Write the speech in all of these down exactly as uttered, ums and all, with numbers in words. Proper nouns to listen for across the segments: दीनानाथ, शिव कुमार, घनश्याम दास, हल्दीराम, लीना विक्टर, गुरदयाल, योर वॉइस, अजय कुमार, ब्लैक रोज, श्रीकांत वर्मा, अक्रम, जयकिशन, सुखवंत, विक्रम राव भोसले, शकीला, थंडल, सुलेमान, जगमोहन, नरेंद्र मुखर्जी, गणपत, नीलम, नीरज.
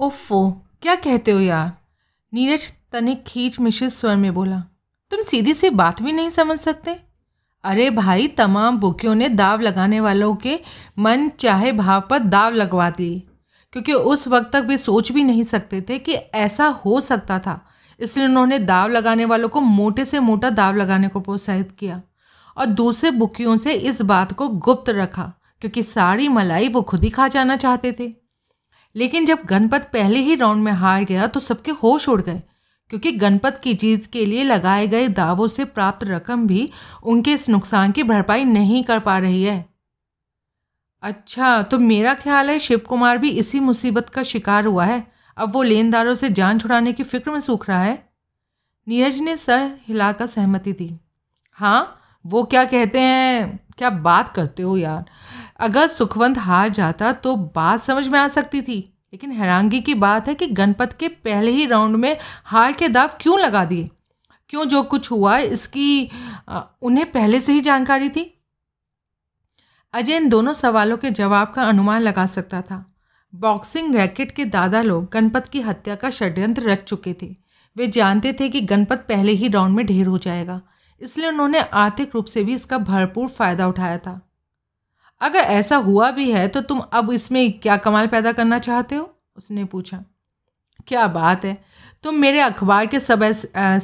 ओफो, क्या कहते हो यार, नीरज तनिक खींच मिश्रित स्वर में बोला। तुम सीधी सी बात भी नहीं समझ सकते? अरे भाई, तमाम बुकियों ने दाव लगाने वालों के मन चाहे भाव पर दाव लगवा दिए, क्योंकि उस वक्त तक वे सोच भी नहीं सकते थे कि ऐसा हो सकता था। इसलिए उन्होंने दाव लगाने वालों को मोटे से मोटा दाव लगाने को प्रोत्साहित किया और दूसरे बुकियों से इस बात को गुप्त रखा, क्योंकि सारी मलाई वो खुद ही खा जाना चाहते थे। लेकिन जब गणपत पहले ही राउंड में हार गया तो सबके होश उड़ गए, क्योंकि गणपत की जीत के लिए लगाए गए दावों से प्राप्त रकम भी उनके इस नुकसान की भरपाई नहीं कर पा रही है। अच्छा, तो मेरा ख्याल है शिव कुमार भी इसी मुसीबत का शिकार हुआ है। अब वो लेनदारों से जान छुड़ाने की फिक्र में सूख रहा है। नीरज ने सर हिलाकर सहमति दी। हाँ, वो क्या कहते हैं, क्या बात करते हो यार। अगर सुखवंत हार जाता तो बात समझ में आ सकती थी, लेकिन हैरानगी की बात है कि गणपत के पहले ही राउंड में हार के दाव क्यों लगा दिए। क्यों जो कुछ हुआ इसकी आ, उन्हें पहले से ही जानकारी थी। अजय इन दोनों सवालों के जवाब का अनुमान लगा सकता था। बॉक्सिंग रैकेट के दादा लोग गणपत की हत्या का षड्यंत्र रच चुके थे। वे जानते थे कि गणपत पहले ही राउंड में ढेर हो जाएगा, इसलिए उन्होंने आर्थिक रूप से भी इसका भरपूर फ़ायदा उठाया था। अगर ऐसा हुआ भी है तो तुम अब इसमें क्या कमाल पैदा करना चाहते हो, उसने पूछा। क्या बात है, तुम मेरे अखबार के सब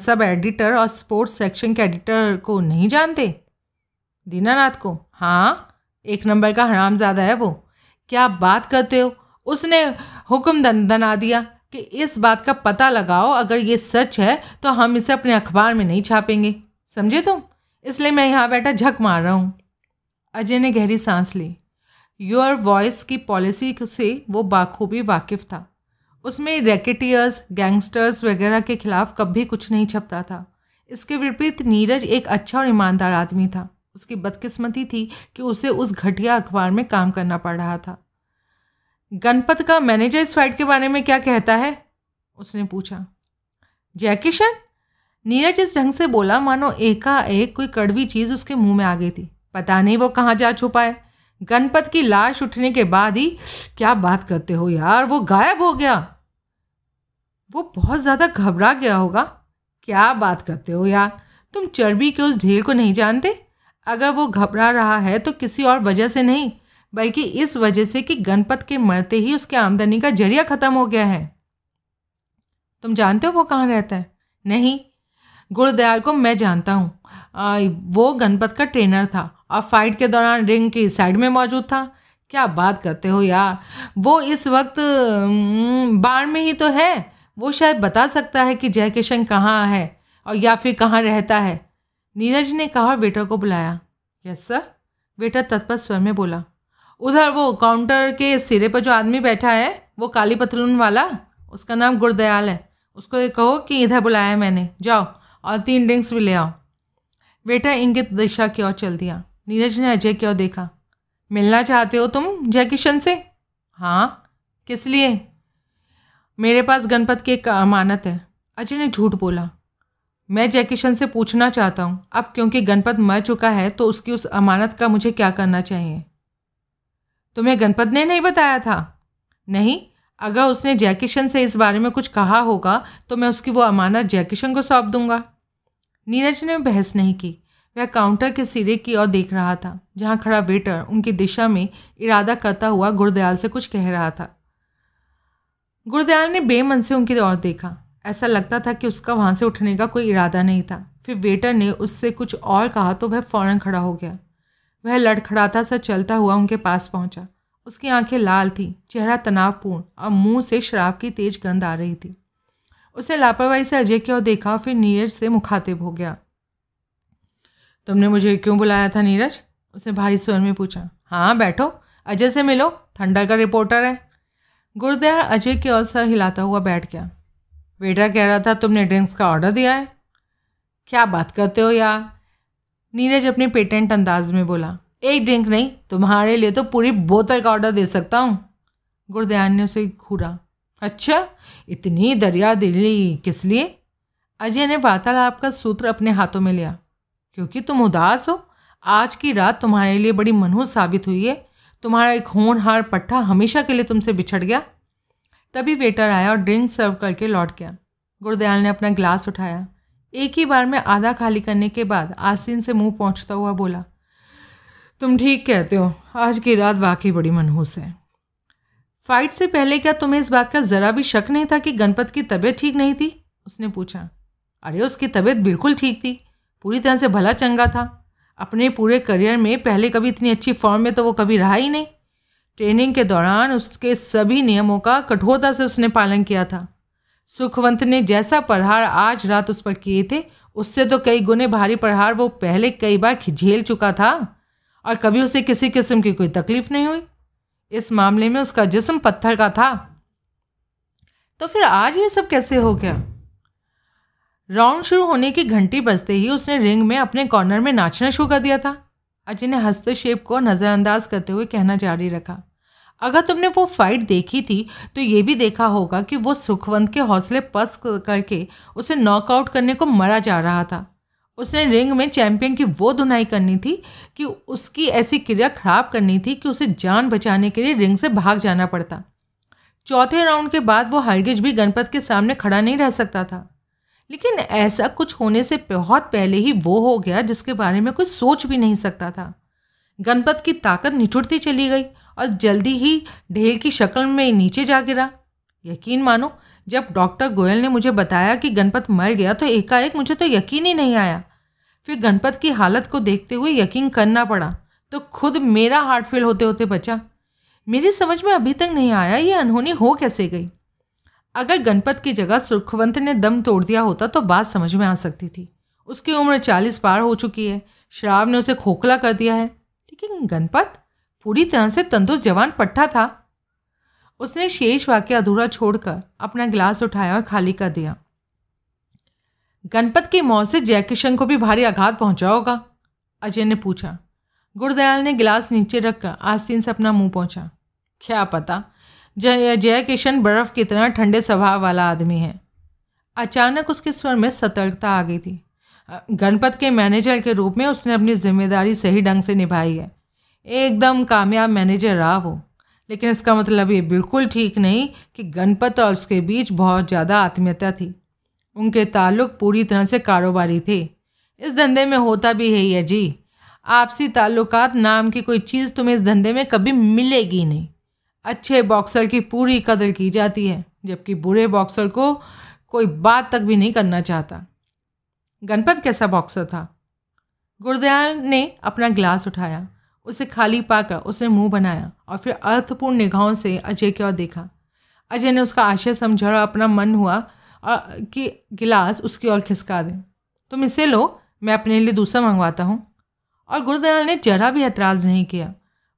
सब एडिटर और स्पोर्ट्स सेक्शन के एडिटर को नहीं जानते? दीनानाथ को? हाँ, एक नंबर का हरामजादा है वो। क्या बात करते हो, उसने हुक्म दना दिया कि इस बात का पता लगाओ, अगर ये सच है तो हम इसे अपने अखबार में नहीं छापेंगे, समझे तुम? इसलिए मैं यहाँ बैठा झक मार रहा हूँ। अजय ने गहरी सांस ली। योर वॉइस की पॉलिसी से वो बाखूबी वाकिफ़ था। उसमें रैकेटियर्स, गैंगस्टर्स वगैरह के खिलाफ कभी कुछ नहीं छपता था। इसके विपरीत नीरज एक अच्छा और ईमानदार आदमी था। उसकी बदकिस्मती थी कि उसे उस घटिया अखबार में काम करना पड़ रहा था। गणपत का मैनेजर इस फाइट के बारे में क्या कहता है, उसने पूछा। जयकिशन? नीरज इस ढंग से बोला मानो एकाएक कोई कड़वी चीज़ उसके मुंह में आ गई थी। पता नहीं वो कहाँ जा छुपा है। गणपत की लाश उठने के बाद ही, क्या बात करते हो यार, वो गायब हो गया। वो बहुत ज़्यादा घबरा गया होगा। क्या बात करते हो यार, तुम चर्बी के उस ढेर को नहीं जानते। अगर वो घबरा रहा है तो किसी और वजह से नहीं, बल्कि इस वजह से कि गणपत के मरते ही उसके आमदनी का जरिया ख़त्म हो गया है। तुम जानते हो वो कहाँ रहता है? नहीं, गुरदयाल को मैं जानता हूँ। वो गणपत का ट्रेनर था और फाइट के दौरान रिंग की साइड में मौजूद था। क्या बात करते हो यार, वो इस वक्त बाढ़ में ही तो है। वो शायद बता सकता है कि जयकिशन कहाँ है और या फिर कहाँ रहता है, नीरज ने कहा और वेटर को बुलाया। यस सर, वेटर तत्पर स्वर में बोला। उधर वो काउंटर के सिरे पर जो आदमी बैठा है, वो काली पतलून वाला, उसका नाम गुरदयाल है। उसको ये कहो कि इधर बुलाया है मैंने, जाओ और तीन ड्रिंक्स भी ले आओ। वेटर इंगित दिशा की ओर चल दिया। नीरज ने अजय की ओर देखा। मिलना चाहते हो तुम जयकिशन से? हाँ, किस लिए? मेरे पास गणपत की एक अमानत है, अजय ने झूठ बोला। मैं जयकिशन से पूछना चाहता हूँ, अब क्योंकि गणपत मर चुका है तो उसकी उस अमानत का मुझे क्या करना चाहिए। तुम्हें गणपत ने नहीं बताया था? नहीं, अगर उसने जयकिशन से इस बारे में कुछ कहा होगा तो मैं उसकी वो अमानत जयकिशन को सौंप दूंगा। नीरज ने बहस नहीं की। वह काउंटर के सिरे की ओर देख रहा था, जहाँ खड़ा वेटर उनकी दिशा में इरादा करता हुआ गुरदयाल से कुछ कह रहा था। गुरदयाल ने बेमन से उनकी ओर देखा। ऐसा लगता था कि उसका वहाँ से उठने का कोई इरादा नहीं था। फिर वेटर ने उससे कुछ और कहा तो वह फ़ौरन खड़ा हो गया। वह लड़खड़ाता सा चलता हुआ उनके पास पहुँचा। उसकी आंखें लाल थीं, चेहरा तनावपूर्ण और मुंह से शराब की तेज गंध आ रही थी। उसने लापरवाही से अजय की ओर देखा और फिर नीरज से मुखातिब हो गया। तुमने मुझे क्यों बुलाया था नीरज, उसने भारी स्वर में पूछा। हाँ बैठो, अजय से मिलो, थंडल का रिपोर्टर है। गुरदयाल अजय की ओर सर हिलाता हुआ बैठ गया। वेटर कह रहा था तुमने ड्रिंक्स का ऑर्डर दिया है। क्या बात करते हो यार, नीरज अपने पेटेंट अंदाज में बोला। एक ड्रिंक नहीं, तुम्हारे लिए तो पूरी बोतल का ऑर्डर दे सकता हूँ। गुरदयाल ने उसे घूरा। अच्छा, इतनी दरिया दिली किस लिए? अजय ने वार्तालाप का सूत्र अपने हाथों में लिया। क्योंकि तुम उदास हो। आज की रात तुम्हारे लिए बड़ी मनहूस साबित हुई है। तुम्हारा एक होनहार पट्ठा हमेशा के लिए तुमसे बिछड़ गया। तभी वेटर आया और ड्रिंक सर्व करके लौट गया। गुरदयाल ने अपना ग्लास उठाया, एक ही बार में आधा खाली करने के बाद आस्तीन से मुंह पोंछता हुआ बोला, तुम ठीक कहते हो, आज की रात वाकई बड़ी मनहूस है। फाइट से पहले क्या तुम्हें इस बात का ज़रा भी शक नहीं था कि गणपत की तबीयत ठीक नहीं थी? उसने पूछा। अरे उसकी तबीयत बिल्कुल ठीक थी, पूरी तरह से भला चंगा था। अपने पूरे करियर में पहले कभी इतनी अच्छी फॉर्म में तो वो कभी रहा ही नहीं। ट्रेनिंग के दौरान उसके सभी नियमों का कठोरता से उसने पालन किया था। सुखवंत ने जैसा प्रहार आज रात उस पर किए थे, उससे तो कई गुने भारी प्रहार वो पहले कई बार झेल चुका था और कभी उसे किसी किस्म की कोई तकलीफ नहीं हुई। इस मामले में उसका जिस्म पत्थर का था। तो फिर आज ये सब कैसे हो गया? राउंड शुरू होने की घंटी बजते ही उसने रिंग में अपने कॉर्नर में नाचना शुरू कर दिया था। अजय ने हस्तक्षेप को नज़रअंदाज करते हुए कहना जारी रखा, अगर तुमने वो फाइट देखी थी तो ये भी देखा होगा कि वो सुखवंत के हौसले पस्त करके उसे नॉकआउट करने को मरा जा रहा था। उसने रिंग में चैंपियन की वो धुनाई करनी थी कि उसकी ऐसी क्रिया खराब करनी थी कि उसे जान बचाने के लिए रिंग से भाग जाना पड़ता। चौथे राउंड के बाद वो हरगिज भी गणपत के सामने खड़ा नहीं रह सकता था, लेकिन ऐसा कुछ होने से बहुत पहले ही वो हो गया जिसके बारे में कोई सोच भी नहीं सकता था। गणपत की ताकत निचुड़ती चली गई और जल्दी ही ढेल की शक्ल में नीचे जा गिरा। यकीन मानो, जब डॉक्टर गोयल ने मुझे बताया कि गणपत मर गया तो एकाएक मुझे तो यकीन ही नहीं आया। फिर गणपत की हालत को देखते हुए यकीन करना पड़ा तो खुद मेरा हार्ट फेल होते होते बचा। मेरी समझ में अभी तक नहीं आया ये अनहोनी हो कैसे गई। अगर गणपत की जगह सुखवंत ने दम तोड़ दिया होता तो बात समझ में आ सकती थी। उसकी उम्र चालीस पार हो चुकी है, शराब ने उसे खोखला कर दिया है, लेकिन गणपत पूरी तरह से तंदुरुस्त जवान पट्टा था। उसने शेष वाक्य अधूरा छोड़कर अपना गिलास उठाया और खाली कर दिया। गणपत की मौत से जयकिशन को भी भारी आघात पहुंचा होगा, अजय ने पूछा। गुरदयाल ने गिलास नीचे रखकर आस्तीन से अपना मुंह पोंछा। क्या पता, जय जयकिशन बर्फ़ की तरह ठंडे स्वभाव वाला आदमी है। अचानक उसके स्वर में सतर्कता आ गई थी। गणपत के मैनेजर के रूप में उसने अपनी जिम्मेदारी सही ढंग से निभाई है, एकदम कामयाब मैनेजर रहा वो। लेकिन इसका मतलब ये बिल्कुल ठीक नहीं कि गणपत और उसके बीच बहुत ज़्यादा आत्मीयता थी। उनके ताल्लुक पूरी तरह से कारोबारी थे। इस धंधे में होता भी है ही जी, आपसी ताल्लुकात नाम की कोई चीज़ तुम्हें इस धंधे में कभी मिलेगी नहीं। अच्छे बॉक्सर की पूरी कदर की जाती है, जबकि बुरे बॉक्सर को कोई बात तक भी नहीं करना चाहता। गणपत कैसा बॉक्सर था? गुरदयाल ने अपना ग्लास उठाया, उसे खाली पाकर उसने मुंह बनाया और फिर अर्थपूर्ण निगाहों से अजय की ओर देखा। अजय ने उसका आशय समझा और अपना मन हुआ कि गिलास उसकी ओर खिसका दें। तुम इसे लो, मैं अपने लिए दूसरा मंगवाता हूँ। और गुरदयाल ने जरा भी एतराज़ नहीं किया।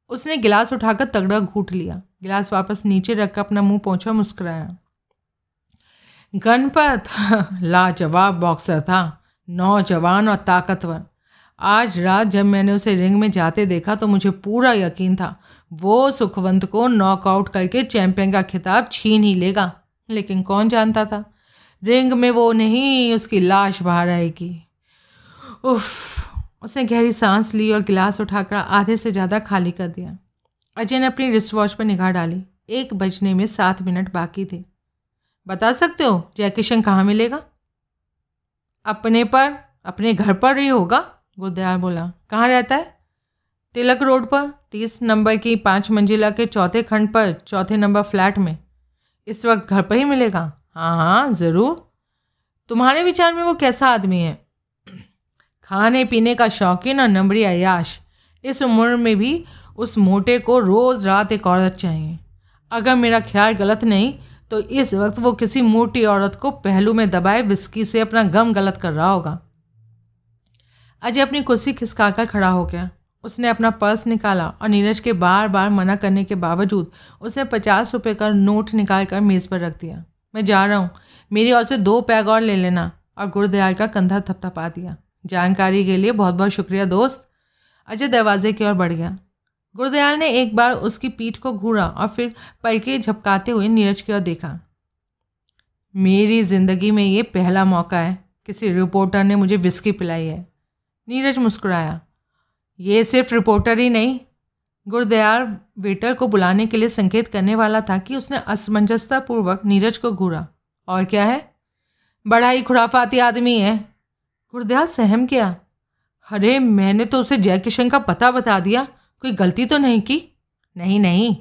उसने गिलास उठाकर तगड़ा घूंट लिया, गिलास वापस नीचे रखकर अपना मुंह पोंछा, मुस्कुराया। गणपत लाजवाब बॉक्सर था, नौजवान और ताकतवर। आज रात जब मैंने उसे रिंग में जाते देखा तो मुझे पूरा यकीन था वो सुखवंत को नॉकआउट करके चैंपियन का खिताब छीन ही लेगा। लेकिन कौन जानता था रिंग में वो नहीं, उसकी लाश बाहर आएगी। उफ। उसने गहरी सांस ली और गिलास उठाकर आधे से ज़्यादा खाली कर दिया। अजय ने अपनी रिस्ट वॉच पर निगाह डाली। एक बजने में सात मिनट बाकी थे। बता सकते हो जयकिशन कहाँ मिलेगा? अपने पर अपने घर पर ही होगा, गुरदयाल बोला। कहाँ रहता है? तिलक रोड पर तीस नंबर की पाँच मंजिला के चौथे खंड पर चौथे नंबर फ्लैट में। इस वक्त घर पर ही मिलेगा। हाँ हाँ ज़रूर। तुम्हारे विचार में वो कैसा आदमी है? खाने पीने का शौकीन और नंबरी अयाश। इस उम्र में भी उस मोटे को रोज़ रात एक औरत चाहिए। अगर मेरा ख्याल गलत नहीं तो इस वक्त वो किसी मोटी औरत को पहलू में दबाए विस्की से अपना गम गलत कर रहा होगा। अजय अपनी कुर्सी खिसकाकर खड़ा हो गया। उसने अपना पर्स निकाला और नीरज के बार बार मना करने के बावजूद उसने पचास रुपये का नोट निकाल कर मेज़ पर रख दिया। मैं जा रहा हूँ, मेरी ओर से दो पैग और ले लेना। और गुरदयाल का कंधा थपथपा दिया। जानकारी के लिए बहुत बहुत शुक्रिया दोस्त। अजय दरवाजे की ओर बढ़ गया। गुरदयाल ने एक बार उसकी पीठ को घूरा और फिर पलके झपकाते हुए नीरज की ओर देखा। मेरी ज़िंदगी में ये पहला मौका है किसी रिपोर्टर ने मुझे विस्की पिलाई है। नीरज मुस्कुराया। ये सिर्फ रिपोर्टर ही नहीं, गुरदयाल वेटर को बुलाने के लिए संकेत करने वाला था कि उसने असमंजसतापूर्वक नीरज को घूरा। और क्या है, बड़ा ही खुराफाती आदमी है। गुरदयाल सहम गया। अरे मैंने तो उसे जयकिशन का पता बता दिया, कोई गलती तो नहीं की? नहीं नहीं,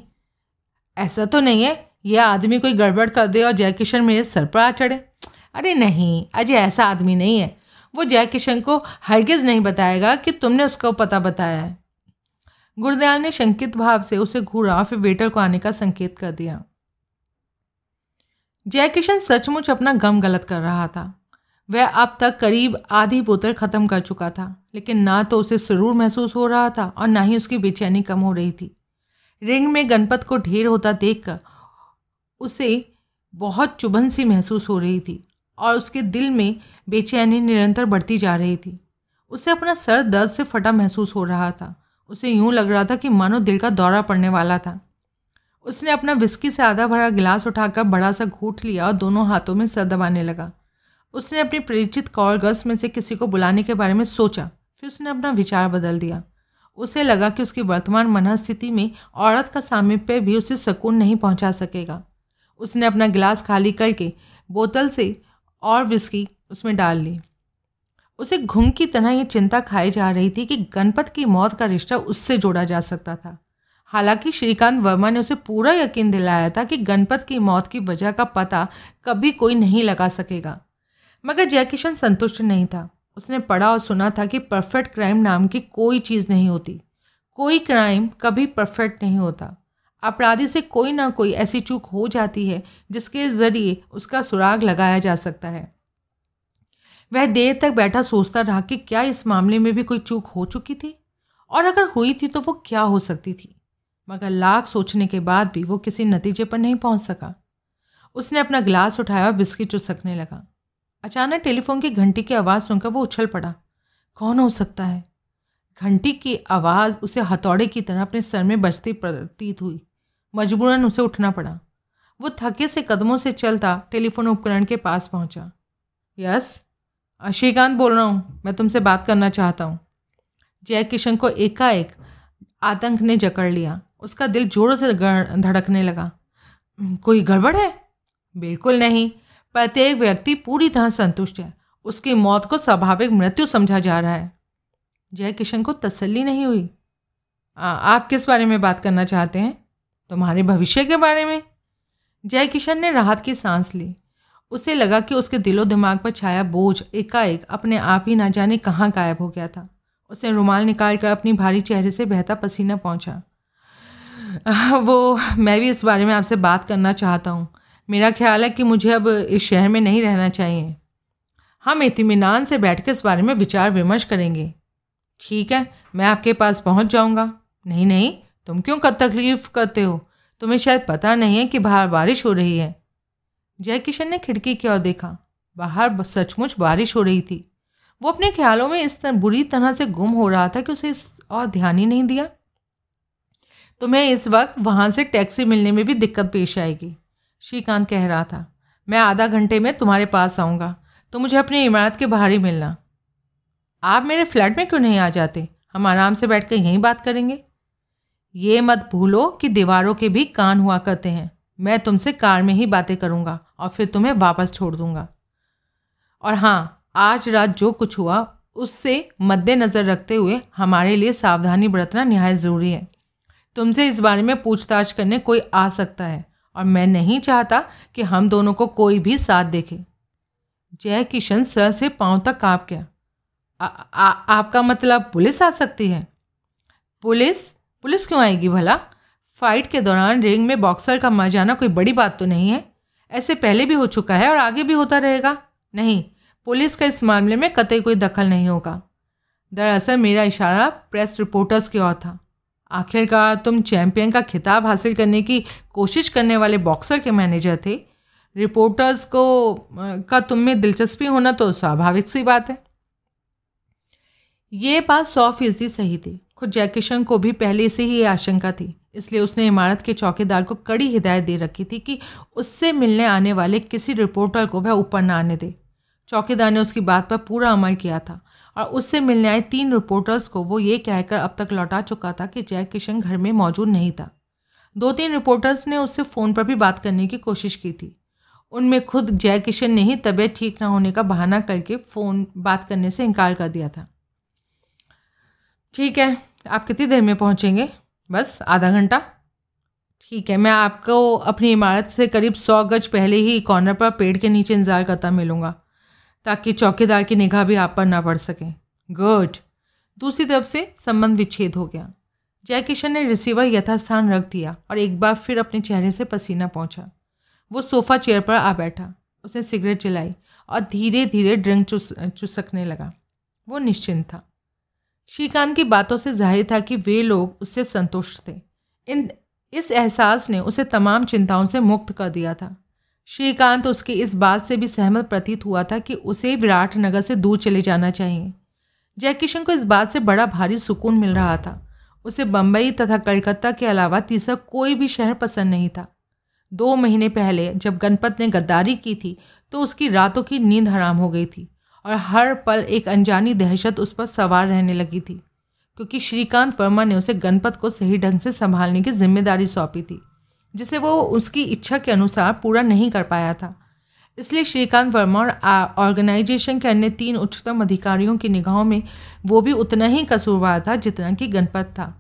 ऐसा तो नहीं है यह आदमी कोई गड़बड़ कर दे और जयकिशन मेरे सर पर आ चढ़े। अरे नहीं अजय ऐसा आदमी नहीं है, वो जयकिशन को हरगिज नहीं बताएगा कि तुमने उसको पता बताया है। गुरदयाल ने शंकित भाव से उसे घूरा, फिर वेटर को आने का संकेत कर दिया। जयकिशन सचमुच अपना गम गलत कर रहा था। वह अब तक करीब आधी बोतल ख़त्म कर चुका था, लेकिन ना तो उसे सुरूर महसूस हो रहा था और ना ही उसकी बेचैनी कम हो रही थी। रिंग में गणपत को ढेर होता देखकर उसे बहुत चुभन सी महसूस हो रही थी और उसके दिल में बेचैनी निरंतर बढ़ती जा रही थी। उसे अपना सर दर्द से फटा महसूस हो रहा था। उसे यूँ लग रहा था कि मानो दिल का दौरा पड़ने वाला था। उसने अपना विस्की से आधा भरा गिलास उठाकर बड़ा सा घूंट लिया और दोनों हाथों में सर दबाने लगा। उसने अपनी परिचित कॉल गर्ल्स में से किसी को बुलाने के बारे में सोचा, फिर उसने अपना विचार बदल दिया। उसे लगा कि उसकी वर्तमान मनःस्थिति में औरत का सामीप्य भी उसे सुकून नहीं पहुंचा सकेगा। उसने अपना गिलास खाली करके बोतल से और विस्की उसमें डाल ली। उसे घुंग की तरह ये चिंता खाई जा रही थी कि गणपत की मौत का रिश्ता उससे जोड़ा जा सकता था। हालांकि श्रीकांत वर्मा ने उसे पूरा यकीन दिलाया था कि गणपत की मौत की वजह का पता कभी कोई नहीं लगा सकेगा, मगर जयकिशन संतुष्ट नहीं था। उसने पढ़ा और सुना था कि परफेक्ट क्राइम नाम की कोई चीज़ नहीं होती, कोई क्राइम कभी परफेक्ट नहीं होता। अपराधी से कोई ना कोई ऐसी चूक हो जाती है जिसके ज़रिए उसका सुराग लगाया जा सकता है। वह देर तक बैठा सोचता रहा कि क्या इस मामले में भी कोई चूक हो चुकी थी, और अगर हुई थी तो वो क्या हो सकती थी। मगर लाख सोचने के बाद भी वो किसी नतीजे पर नहीं पहुंच सका। उसने अपना गिलास उठाया और विस्की चुसकने लगा। अचानक टेलीफोन की घंटी की आवाज़ सुनकर वो उछल पड़ा। कौन हो सकता है? घंटी की आवाज़ उसे हथौड़े की तरह अपने सर में बजती प्रतीत हुई। मजबूरन उसे उठना पड़ा। वो थके से कदमों से चलता टेलीफोन उपकरण के पास पहुंचा। यस, श्रीकांत बोल रहा हूँ, मैं तुमसे बात करना चाहता हूँ। जयकिशन को एकाएक आतंक ने जकड़ लिया। उसका दिल जोरों से धड़कने लगा। कोई गड़बड़ है? बिल्कुल नहीं, प्रत्येक व्यक्ति पूरी तरह संतुष्ट है। उसकी मौत को स्वाभाविक मृत्यु समझा जा रहा है। जयकिशन को तसल्ली नहीं हुई। आ, आप किस बारे में बात करना चाहते हैं? तुम्हारे भविष्य के बारे में। जयकिशन ने राहत की सांस ली। उसे लगा कि उसके दिलो दिमाग पर छाया बोझ एकाएक अपने आप ही ना जाने कहाँ गायब हो गया था। उसने रुमाल निकाल कर अपनी भारी चेहरे से बहता पसीना पोंछा। वो मैं भी इस बारे में आपसे बात करना चाहता हूँ। मेरा ख्याल है कि मुझे अब इस शहर में नहीं रहना चाहिए। हम इत्मीनान से बैठकर इस बारे में विचार विमर्श करेंगे। ठीक है, मैं आपके पास पहुंच जाऊंगा। नहीं नहीं, तुम क्यों कब तकलीफ करते हो? तुम्हें शायद पता नहीं है कि बाहर बारिश हो रही है। जयकिशन ने खिड़की की ओर देखा। बाहर सचमुच बारिश हो रही थी। वो अपने ख्यालों में इस बुरी तरह से गुम हो रहा था कि उसे इस और ध्यान ही नहीं दिया। तुम्हें इस वक्त वहाँ से टैक्सी मिलने में भी दिक्कत पेश आएगी, श्रीकांत कह रहा था। मैं आधा घंटे में तुम्हारे पास आऊँगा, तो मुझे अपनी इमारत के बाहर ही मिलना। आप मेरे फ्लैट में क्यों नहीं आ जाते? हम आराम से बैठकर यहीं बात करेंगे। ये मत भूलो कि दीवारों के भी कान हुआ करते हैं। मैं तुमसे कार में ही बातें करूँगा और फिर तुम्हें वापस छोड़ दूँगा। और हाँ, आज रात जो कुछ हुआ उससे मद्देनज़र रखते हुए हमारे लिए सावधानी बरतना निहायत ज़रूरी है। तुमसे इस बारे में पूछताछ करने कोई आ सकता है और मैं नहीं चाहता कि हम दोनों को कोई भी साथ देखे। जयकिशन सर से पांव तक काँप गया। आ, आ, आपका मतलब पुलिस आ सकती है? पुलिस पुलिस क्यों आएगी भला? फाइट के दौरान रिंग में बॉक्सर का मर जाना कोई बड़ी बात तो नहीं है। ऐसे पहले भी हो चुका है और आगे भी होता रहेगा। नहीं, पुलिस का इस मामले में कतई कोई दखल नहीं होगा। दरअसल मेरा इशारा प्रेस रिपोर्टर्स की ओर था। आखिरकार तुम चैंपियन का खिताब हासिल करने की कोशिश करने वाले बॉक्सर के मैनेजर थे। रिपोर्टर्स को का तुम में दिलचस्पी होना तो स्वाभाविक सी बात है। ये बात सौ फीसदी सही थी। खुद जयकिशन को भी पहले से ही ये आशंका थी, इसलिए उसने इमारत के चौकीदार को कड़ी हिदायत दे रखी थी कि उससे मिलने आने वाले किसी रिपोर्टर को वह ऊपर न आने दे। चौकीदार ने उसकी बात पर पूरा अमल किया था और उससे मिलने आए तीन रिपोर्टर्स को वो ये कहकर अब तक लौटा चुका था कि जयकिशन घर में मौजूद नहीं था। दो तीन रिपोर्टर्स ने उससे फ़ोन पर भी बात करने की कोशिश की थी। उनमें खुद जयकिशन ने ही तबीयत ठीक न होने का बहाना करके फ़ोन बात करने से इनकार कर दिया था। ठीक है, आप कितनी देर में पहुँचेंगे? बस आधा घंटा। ठीक है, मैं आपको अपनी इमारत से करीब सौ गज पहले ही कॉर्नर पर पेड़ के नीचे इंतज़ार करता मिलूँगा ताकि चौकीदार की निगाह भी आप पर ना पड़ सके। गुड। दूसरी तरफ से संबंध विच्छेद हो गया। जयकिशन ने रिसीवर यथास्थान रख दिया और एक बार फिर अपने चेहरे से पसीना पहुंचा। वो सोफ़ा चेयर पर आ बैठा। उसने सिगरेट जलाई और धीरे धीरे ड्रिंक चुस चुसकने लगा। वो निश्चिंत था। श्रीकांत की बातों से जाहिर था कि वे लोग उससे संतुष्ट थे। इन इस एहसास ने उसे तमाम चिंताओं से मुक्त कर दिया था। श्रीकांत उसकी इस बात से भी सहमत प्रतीत हुआ था कि उसे विराट नगर से दूर चले जाना चाहिए। जयकिशन को इस बात से बड़ा भारी सुकून मिल रहा था। उसे बम्बई तथा कलकत्ता के अलावा तीसरा कोई भी शहर पसंद नहीं था। दो महीने पहले जब गणपत ने गद्दारी की थी तो उसकी रातों की नींद हराम हो गई थी और हर पल एक अनजानी दहशत उस पर सवार रहने लगी थी, क्योंकि श्रीकांत वर्मा ने उसे गणपत को सही ढंग से संभालने की जिम्मेदारी सौंपी थी, जिसे वो उसकी इच्छा के अनुसार पूरा नहीं कर पाया था। इसलिए श्रीकांत वर्मा और ऑर्गेनाइजेशन के अन्य तीन उच्चतम अधिकारियों की निगाहों में वो भी उतना ही कसूरवार था जितना कि गणपत था।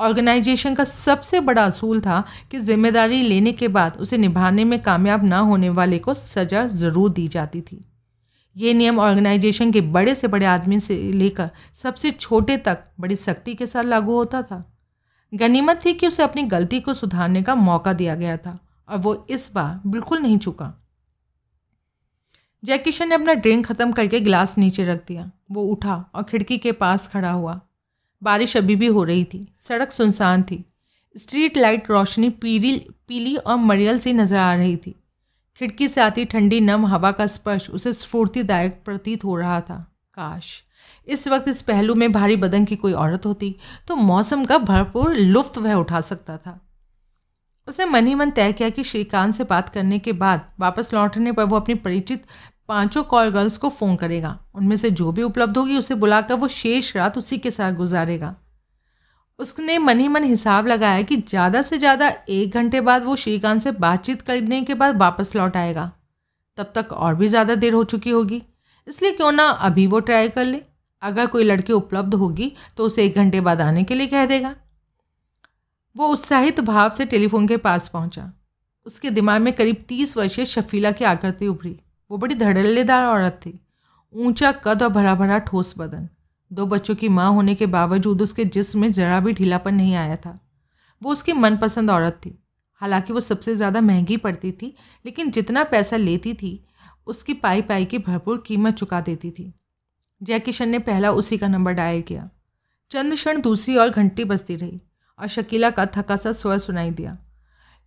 ऑर्गेनाइजेशन का सबसे बड़ा असूल था कि जिम्मेदारी लेने के बाद उसे निभाने में कामयाब ना होने वाले को सज़ा ज़रूर दी जाती थी। ये नियम ऑर्गेनाइजेशन के बड़े से बड़े आदमी से लेकर सबसे छोटे तक बड़ी सख्ती के साथ लागू होता था। गनीमत थी कि उसे अपनी गलती को सुधारने का मौका दिया गया था और वो इस बार बिल्कुल नहीं चूका। जयकिशन ने अपना ड्रिंक खत्म करके गिलास नीचे रख दिया। वो उठा और खिड़की के पास खड़ा हुआ। बारिश अभी भी हो रही थी। सड़क सुनसान थी। स्ट्रीट लाइट रोशनी पीली पीली और मरियल सी नजर आ रही थी। खिड़की से आती ठंडी नम हवा का स्पर्श उसे स्फूर्तिदायक प्रतीत हो रहा था। काश इस वक्त इस पहलू में भारी बदन की कोई औरत होती तो मौसम का भरपूर लुफ्त वह उठा सकता था। उसने मन ही मन तय किया कि श्रीकांत से बात करने के बाद वापस लौटने पर वो अपनी परिचित पांचों कॉल गर्ल्स को फ़ोन करेगा। उनमें से जो भी उपलब्ध होगी उसे बुलाकर वो शेष रात उसी के साथ गुजारेगा। उसने मन ही मन हिसाब लगाया कि ज़्यादा से ज़्यादा एक घंटे बाद वो श्रीकांत से बातचीत करने के बाद वापस लौट आएगा। तब तक और भी ज़्यादा देर हो चुकी होगी, इसलिए क्यों ना अभी वो ट्राई कर ले। अगर कोई लड़की उपलब्ध होगी तो उसे एक घंटे बाद आने के लिए कह देगा। वो उत्साहित भाव से टेलीफोन के पास पहुंचा। उसके दिमाग में करीब तीस वर्षीय शकीला की आकृति उभरी। वो बड़ी धड़ल्लेदार औरत थी। ऊंचा कद और भरा भरा ठोस बदन। दो बच्चों की माँ होने के बावजूद उसके जिस्म में जरा भी ढीलापन नहीं आया था। वो उसकी मनपसंद औरत थी। हालांकि वो सबसे ज़्यादा महंगी पड़ती थी, लेकिन जितना पैसा लेती थी उसकी पाई पाई की भरपूर कीमत चुका देती थी। जयकिशन ने पहला उसी का नंबर डायल किया। चंद क्षण दूसरी ओर घंटी बजती रही और शकीला का थका सा स्वर सुनाई दिया।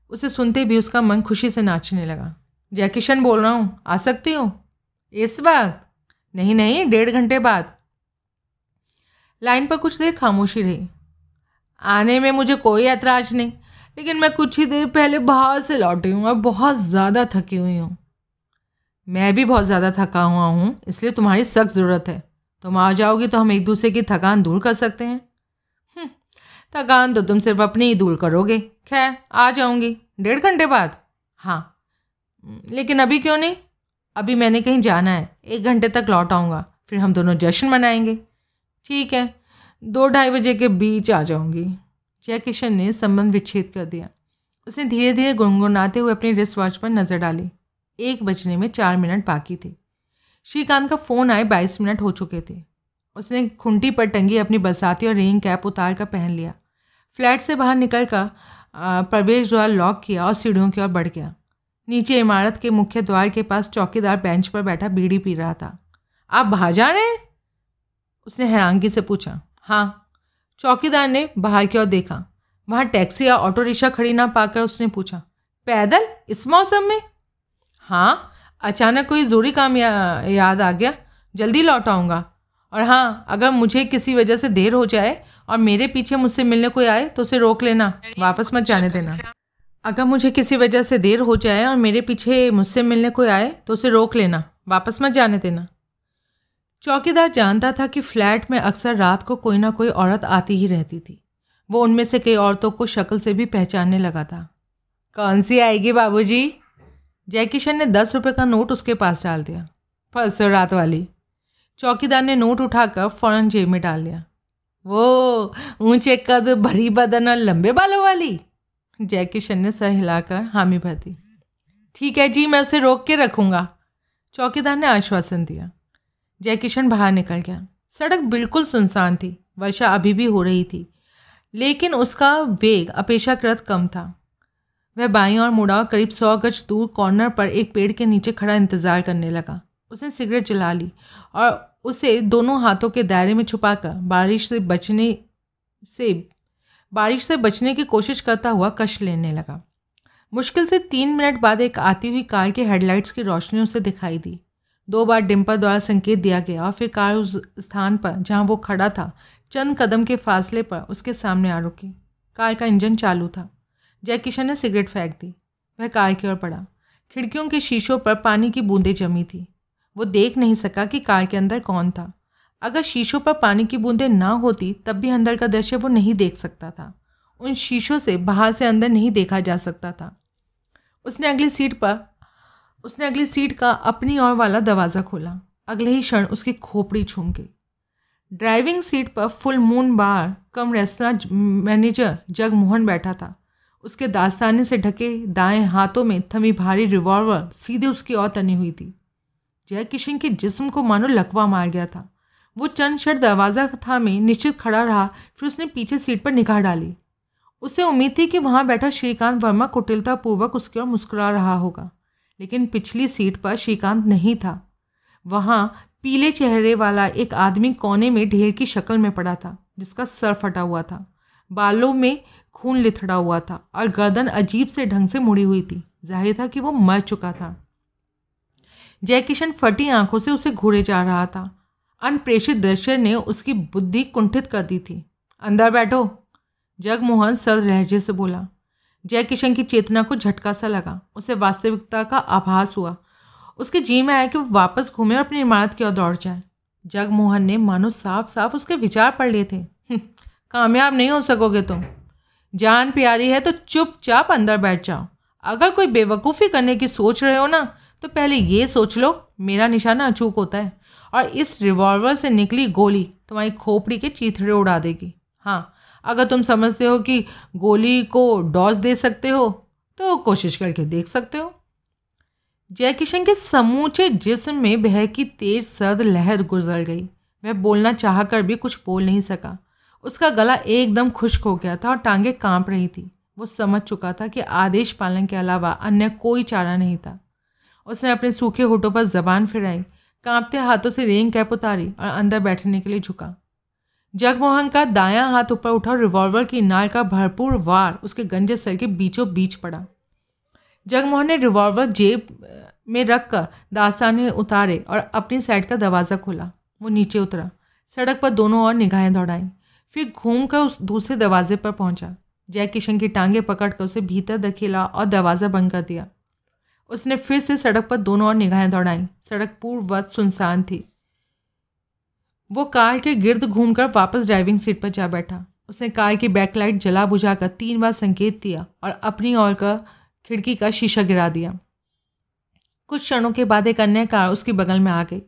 उसे सुनते भी उसका मन खुशी से नाचने लगा। जयकिशन बोल रहा हूँ, आ सकती हूँ? इस वक्त नहीं नहीं डेढ़ घंटे बाद। लाइन पर कुछ देर खामोशी रही। आने में मुझे कोई ऐतराज नहीं, लेकिन मैं कुछ ही देर पहले बाहर से लौटी हूँ और बहुत ज़्यादा थकी हुई हूँ। मैं भी बहुत ज़्यादा थका हुआ हूँ, इसलिए तुम्हारी सख्त ज़रूरत है। तुम आ जाओगी तो हम एक दूसरे की थकान दूर कर सकते हैं। थकान तो तुम सिर्फ अपनी ही दूर करोगे। खैर आ जाऊँगी डेढ़ घंटे बाद। हाँ, लेकिन अभी क्यों नहीं? अभी मैंने कहीं जाना है। एक घंटे तक लौट आऊँगा, फिर हम दोनों जश्न मनाएंगे। ठीक है, दो ढाई बजे के बीच आ जाऊँगी। जयकिशन ने संबंध विच्छेद कर दिया। उसने धीरे धीरे गुनगुनाते हुए अपनी रिस्ट वॉच पर नज़र डाली। एक बजने में चार मिनट बाकी थे। श्रीकांत का फ़ोन आए बाईस मिनट हो चुके थे। उसने खुंटी पर टंगी अपनी बरसाती और रेन कैप उतार कर पहन लिया। फ्लैट से बाहर निकल कर प्रवेश द्वार लॉक किया और सीढ़ियों की ओर बढ़ गया। नीचे इमारत के मुख्य द्वार के पास चौकीदार बेंच पर बैठा बीड़ी पी रहा था। आप बाहर जा रहे हैं? उसने हैरानगी से पूछा। हाँ। चौकीदार ने बाहर की ओर देखा। वहाँ टैक्सी या ऑटो रिक्शा खड़ी ना पाकर उसने पूछा, पैदल इस मौसम में? हाँ, अचानक कोई ज़रूरी काम या, याद आ गया। जल्दी लौट आऊँगा। और हाँ, अगर मुझे किसी वजह से देर हो जाए और मेरे पीछे मुझसे मिलने कोई आए तो उसे रोक लेना, वापस मत जाने देना। अगर मुझे किसी वजह से देर हो जाए और मेरे पीछे मुझसे मिलने कोई आए तो उसे रोक लेना, वापस मत जाने देना। चौकीदार जानता था कि फ्लैट में अक्सर रात को कोई ना कोई औरत आती ही रहती थी। वो उनमें से कई औरतों को शक्ल से भी पहचानने लगा था। कौन सी आएगी बाबूजी? जयकिशन ने दस रुपये का नोट उसके पास डाल दिया। परसों रात वाली। चौकीदार ने नोट उठाकर फ़ौरन जेब में डाल लिया। वो ऊंचे कद, भरी बदन और लंबे बालों वाली? जयकिशन ने सर हिलाकर हामी भर दी। ठीक है जी, मैं उसे रोक के रखूँगा, चौकीदार ने आश्वासन दिया। जयकिशन बाहर निकल गया। सड़क बिल्कुल सुनसान थी। वर्षा अभी भी हो रही थी, लेकिन उसका वेग अपेक्षाकृत कम था। वह बाईं ओर मुड़ा और करीब सौ गज दूर कॉर्नर पर एक पेड़ के नीचे खड़ा इंतजार करने लगा। उसने सिगरेट जला ली और उसे दोनों हाथों के दायरे में छुपाकर बारिश से बचने से बारिश से बचने की कोशिश करता हुआ कश लेने लगा। मुश्किल से तीन मिनट बाद एक आती हुई कार के हेडलाइट्स की रोशनी उसे दिखाई दी। दो बार डिम्पर द्वारा संकेत दिया गया और फिर कार उस स्थान पर जहाँ वो खड़ा था चंद कदम के फासले पर उसके सामने आ रुकी। कार का इंजन चालू था। जयकिशन ने सिगरेट फेंक दी। वह कार की ओर पड़ा। खिड़कियों के शीशों पर पानी की बूंदें जमी थी। वो देख नहीं सका कि कार के अंदर कौन था। अगर शीशों पर पानी की बूंदें ना होती तब भी अंदर का दृश्य वो नहीं देख सकता था। उन शीशों से बाहर से अंदर नहीं देखा जा सकता था। उसने अगली सीट पर उसने अगली सीट का अपनी ओर वाला दरवाज़ा खोला। अगले ही क्षण उसकी खोपड़ी झूम गई। ड्राइविंग सीट पर फुल मून बार कम रेस्तरां मैनेजर जगमोहन बैठा था। उसके दास्ताने से ढके दाएं हाथों में थमी भारी रिवॉल्वर सीधे उसकी ओर तनी हुई थी। जयकिशन के जिस्म को मानो लकवा मार गया था। वो चंद क्षण दरवाज़ा था में निश्चित खड़ा रहा, फिर उसने पीछे सीट पर निगाह डाली। उसे उम्मीद थी कि वहाँ बैठा श्रीकांत वर्मा कुटिलतापूर्वक उसकी ओर मुस्कुरा रहा होगा, लेकिन पिछली सीट पर श्रीकांत नहीं था। वहाँ पीले चेहरे वाला एक आदमी कोने में ढेर की शक्ल में पड़ा था, जिसका सर फटा हुआ था, बालों में खून लिथड़ा हुआ था और गर्दन अजीब से ढंग से मुड़ी हुई थी। जाहिर था कि वो मर चुका था। जयकिशन फटी आंखों से उसे घूरे जा रहा था। अनप्रेषित दृश्य ने उसकी बुद्धि कुंठित कर दी थी। अंदर बैठो, जगमोहन सर लहजे से बोला। जयकिशन की चेतना को झटका सा लगा। उसे वास्तविकता का आभास हुआ। उसके जी में आया कि वो वापस घूमे और अपनी इमारत की ओर दौड़ जाए। जगमोहन ने मानो साफ साफ उसके विचार पढ़ लिए थे। कामयाब नहीं हो सकोगे तुम। जान प्यारी है तो चुपचाप अंदर बैठ जाओ। अगर कोई बेवकूफ़ी करने की सोच रहे हो ना तो पहले ये सोच लो मेरा निशाना अचूक होता है और इस रिवॉल्वर से निकली गोली तुम्हारी खोपड़ी के चीथड़े उड़ा देगी। हाँ, अगर तुम समझते हो कि गोली को डोज दे सकते हो तो कोशिश करके देख सकते हो। जयकिशन के समूचे जिस्म में भय की तेज सर्द लहर गुजर गई। वह बोलना चाहकर भी कुछ बोल नहीं सका। उसका गला एकदम खुश्क हो गया था और टांगें कांप रही थी। वो समझ चुका था कि आदेश पालन के अलावा अन्य कोई चारा नहीं था। उसने अपने सूखे होठों पर जबान फिराई, कांपते हाथों से रेन कैप उतारी और अंदर बैठने के लिए झुका। जगमोहन का दायां हाथ ऊपर उठा और रिवॉल्वर की नाल का भरपूर वार उसके गंजे सर के बीचों बीच पड़ा। जगमोहन ने रिवॉल्वर जेब में रखकर दास्ताने उतारे और अपनी साइड का दरवाज़ा खोला। वो नीचे उतरा, सड़क पर दोनों ओर निगाहें दौड़ाईं, फिर घूमकर उस दूसरे दरवाजे पर पहुंचा। जयकिशन की टांगें पकड़कर उसे भीतर धकेला और दरवाज़ा बंद कर दिया। उसने फिर से सड़क पर दोनों ओर निगाहें दौड़ाईं। सड़क पूर्ववत सुनसान थी। वो कार के गिर्द घूमकर वापस ड्राइविंग सीट पर जा बैठा। उसने कार की बैकलाइट जला बुझाकर तीन बार संकेत दिया और अपनी ओर का खिड़की का शीशा गिरा दिया। कुछ क्षणों के बाद एक अन्य कार उसके बगल में आ गई।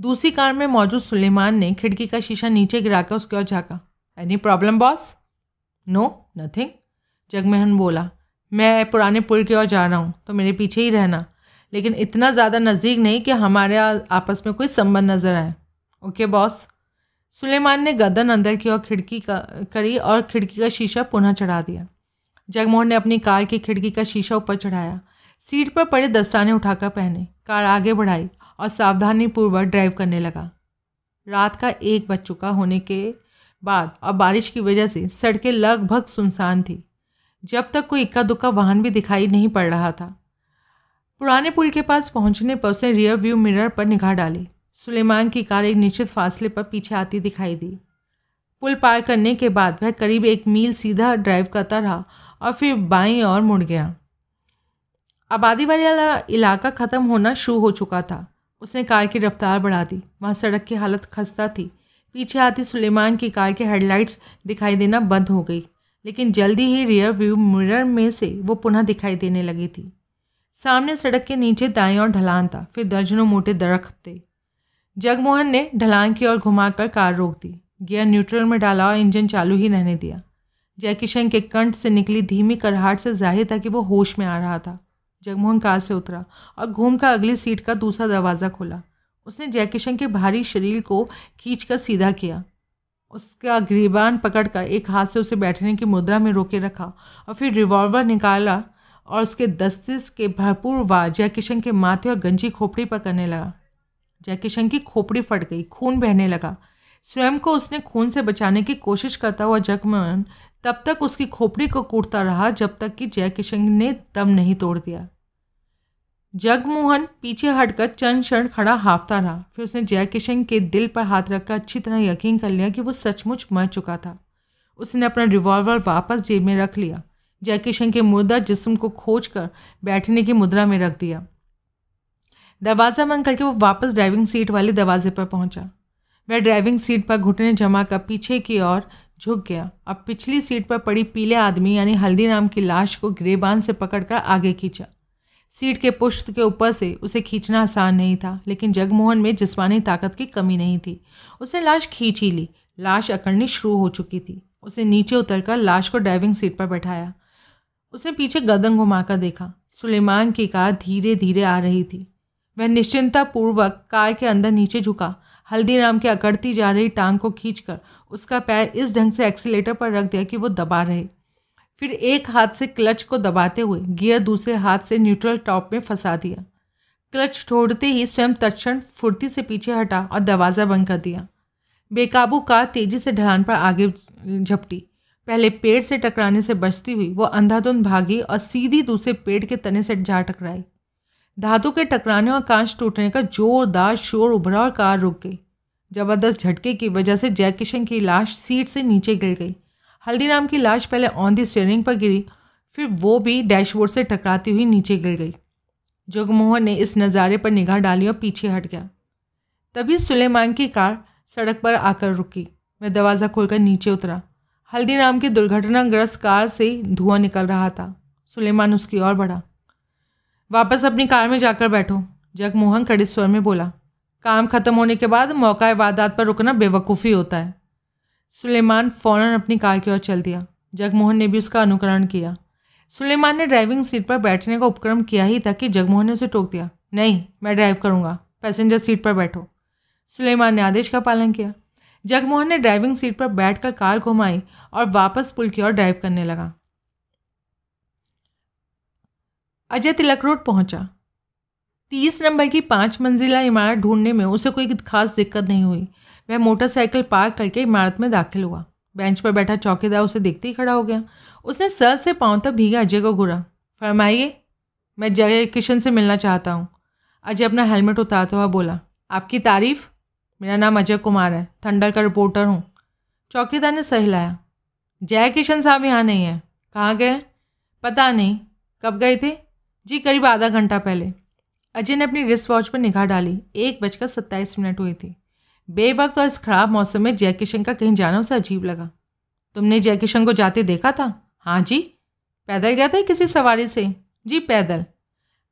दूसरी कार में मौजूद सुलेमान ने खिड़की का शीशा नीचे गिराकर उसकी ओर झाँका। Any problem boss? No nothing, जगमोहन बोला। मैं पुराने पुल की ओर जा रहा हूँ, तो मेरे पीछे ही रहना, लेकिन इतना ज़्यादा नज़दीक नहीं कि हमारे आपस में कोई संबंध नजर आए। Okay boss. सुलेमान ने गर्दन अंदर की ओर खिड़की का करी और खिड़की का शीशा पुनः चढ़ा दिया। जगमोहन ने अपनी कार की खिड़की का शीशा ऊपर चढ़ाया, सीट पर पड़े दस्ताने उठाकर पहने, कार आगे बढ़ाई और सावधानीपूर्वक ड्राइव करने लगा। रात का एक बज चुका होने के बाद और बारिश की वजह से सड़कें लगभग सुनसान थी। जब तक कोई इक्का दुक्का वाहन भी दिखाई नहीं पड़ रहा था। पुराने पुल के पास पहुंचने पर उसने रियर व्यू मिरर पर निगाह डाली। सुलेमान की कार एक निश्चित फासले पर पीछे आती दिखाई दी। पुल पार करने के बाद वह करीब एक मील सीधा ड्राइव करता रहा और फिर बाईं ओर मुड़ गया। आबादी वाला इलाका ख़त्म होना शुरू हो चुका था। उसने कार की रफ्तार बढ़ा दी। वहाँ सड़क की हालत खस्ता थी। पीछे आती सुलेमान की कार के हेडलाइट्स दिखाई देना बंद हो गई, लेकिन जल्दी ही रियर व्यू मिरर में से वो पुनः दिखाई देने लगी थी। सामने सड़क के नीचे दाईं ओर ढलान था, फिर दर्जनों मोटे दरख्त थे। जगमोहन ने ढलान की ओर घुमाकर कार रोक दी, गियर न्यूट्रल में डाला और इंजन चालू ही रहने दिया। जयकिशन के कंठ से निकली धीमी कराहट से जाहिर था कि वो होश में आ रहा था। जगमोहन कार से उतरा और घूमकर अगली सीट का दूसरा दरवाज़ा खोला। उसने जयकिशन के भारी शरीर को खींचकर सीधा किया, उसका गिरबान पकड़कर एक हाथ से उसे बैठने की मुद्रा में रोके रखा और फिर रिवॉल्वर निकाला और उसके दस्ते के भरपूर वार जयकिशन के माथे और गंजी खोपड़ी पर करने लगा। जयकिशन की खोपड़ी फट गई, खून बहने लगा। स्वयं को उसने खून से बचाने की कोशिश करता हुआ जगमोहन तब तक उसकी खोपड़ी को कूटता रहा जब तक कि जयकिशन ने दम नहीं तोड़ दिया। जगमोहन पीछे हटकर चंद क्षण खड़ा हाफता रहा, फिर उसने जयकिशन के दिल पर हाथ रखकर अच्छी तरह यकीन कर लिया कि वो सचमुच मर चुका था। उसने अपना रिवॉल्वर वापस जेब में रख लिया, जयकिशन के मुर्दा जिस्म को खोजकर बैठने की मुद्रा में रख दिया। दरवाज़ा बंद करके वो वापस ड्राइविंग सीट वाले दरवाजे पर पहुंचा। वह ड्राइविंग सीट पर घुटने जमा कर पीछे की ओर झुक गया। अब पिछली सीट पर पड़ी पीले आदमी यानी हल्दीराम की लाश को गिरेबान से पकड़कर आगे खींचा। सीट के पुश्त के ऊपर से उसे खींचना आसान नहीं था, लेकिन जगमोहन में जिस्मानी ताकत की कमी नहीं थी। उसने लाश खींच ही ली। लाश अकड़नी शुरू हो चुकी थी। उसे नीचे उतरकर लाश को ड्राइविंग सीट पर बैठाया। उसने पीछे गर्दन घुमाकर देखा। सुलेमान की कार धीरे धीरे आ रही थी। वह निश्चिंतापूर्वक कार के अंदर नीचे झुका। हल्दीराम की अकड़ती जा रही टांग को खींचकर उसका पैर इस ढंग से एक्सीलेटर पर रख दिया कि वो दबा रहे, फिर एक हाथ से क्लच को दबाते हुए गियर दूसरे हाथ से न्यूट्रल टॉप में फंसा दिया। क्लच छोड़ते ही स्वयं तत्क्षण फुर्ती से पीछे हटा और दरवाज़ा बंद कर दिया। बेकाबू कार तेजी से ढलान पर आगे झपटी। पहले पेड़ से टकराने से बचती हुई वो अंधाधुंध भागी और सीधी दूसरे पेड़ के तने से जा टकराई। धातु के टकराने और कांच टूटने का जोरदार शोर उभरा और कार रुक गई। जबरदस्त झटके की वजह से जयकिशन की लाश सीट से नीचे गिर गई। हल्दीराम की लाश पहले ऑन दी स्टीयरिंग पर गिरी, फिर वो भी डैशबोर्ड से टकराती हुई नीचे गिर गई। जगमोहन ने इस नज़ारे पर निगाह डाली और पीछे हट गया। तभी सुलेमान की कार सड़क पर आकर रुकी। वह दरवाज़ा खोलकर नीचे उतरा। हल्दीराम की दुर्घटनाग्रस्त कार से धुआं निकल रहा था। सुलेमान उसकी ओर बढ़ा। वापस अपनी कार में जाकर बैठो, जगमोहन कड़े स्वर में बोला। काम खत्म होने के बाद मौका वारदात पर रुकना बेवकूफ़ी होता है। सुलेमान फौरन अपनी कार की ओर चल दिया। जगमोहन ने भी उसका अनुकरण किया। सुलेमान ने ड्राइविंग सीट पर बैठने का उपक्रम किया ही था कि जगमोहन ने उसे टोक दिया। नहीं, मैं ड्राइव करूँगा, पैसेंजर सीट पर बैठो। सुलेमान ने आदेश का पालन किया। जगमोहन ने ड्राइविंग सीट पर बैठकर कार घुमाई और वापस पुल की ओर ड्राइव करने लगा। अजय तिलक रोड पहुंचा। तीस नंबर की पाँच मंजिला इमारत ढूंढने में उसे कोई खास दिक्कत नहीं हुई। वह मोटरसाइकिल पार्क करके इमारत में दाखिल हुआ। बेंच पर बैठा चौकीदार उसे देखते ही खड़ा हो गया। उसने सर से पाँव तक भीगा अजय को घूरा। फरमाइए, मैं जयकिशन से मिलना चाहता हूँ। अजय अपना हेलमेट उतारता हुआ बोला। आपकी तारीफ़। मेरा नाम अजय कुमार है, थंडल का रिपोर्टर हूँ। चौकीदार ने सहलाया। जयकिशन साहब यहाँ नहीं है। कहाँ गए? पता नहीं। कब गए थे? जी, करीब आधा घंटा पहले। अजय ने अपनी रिस्ट वॉच पर निगाह डाली। एक बजकर सत्ताईस मिनट हुई थी। बेवक्त और इस खराब मौसम में जयकिशन का कहीं जाना उसे अजीब लगा। तुमने जयकिशन को जाते देखा था? हाँ जी। पैदल गया था किसी सवारी से? जी, पैदल।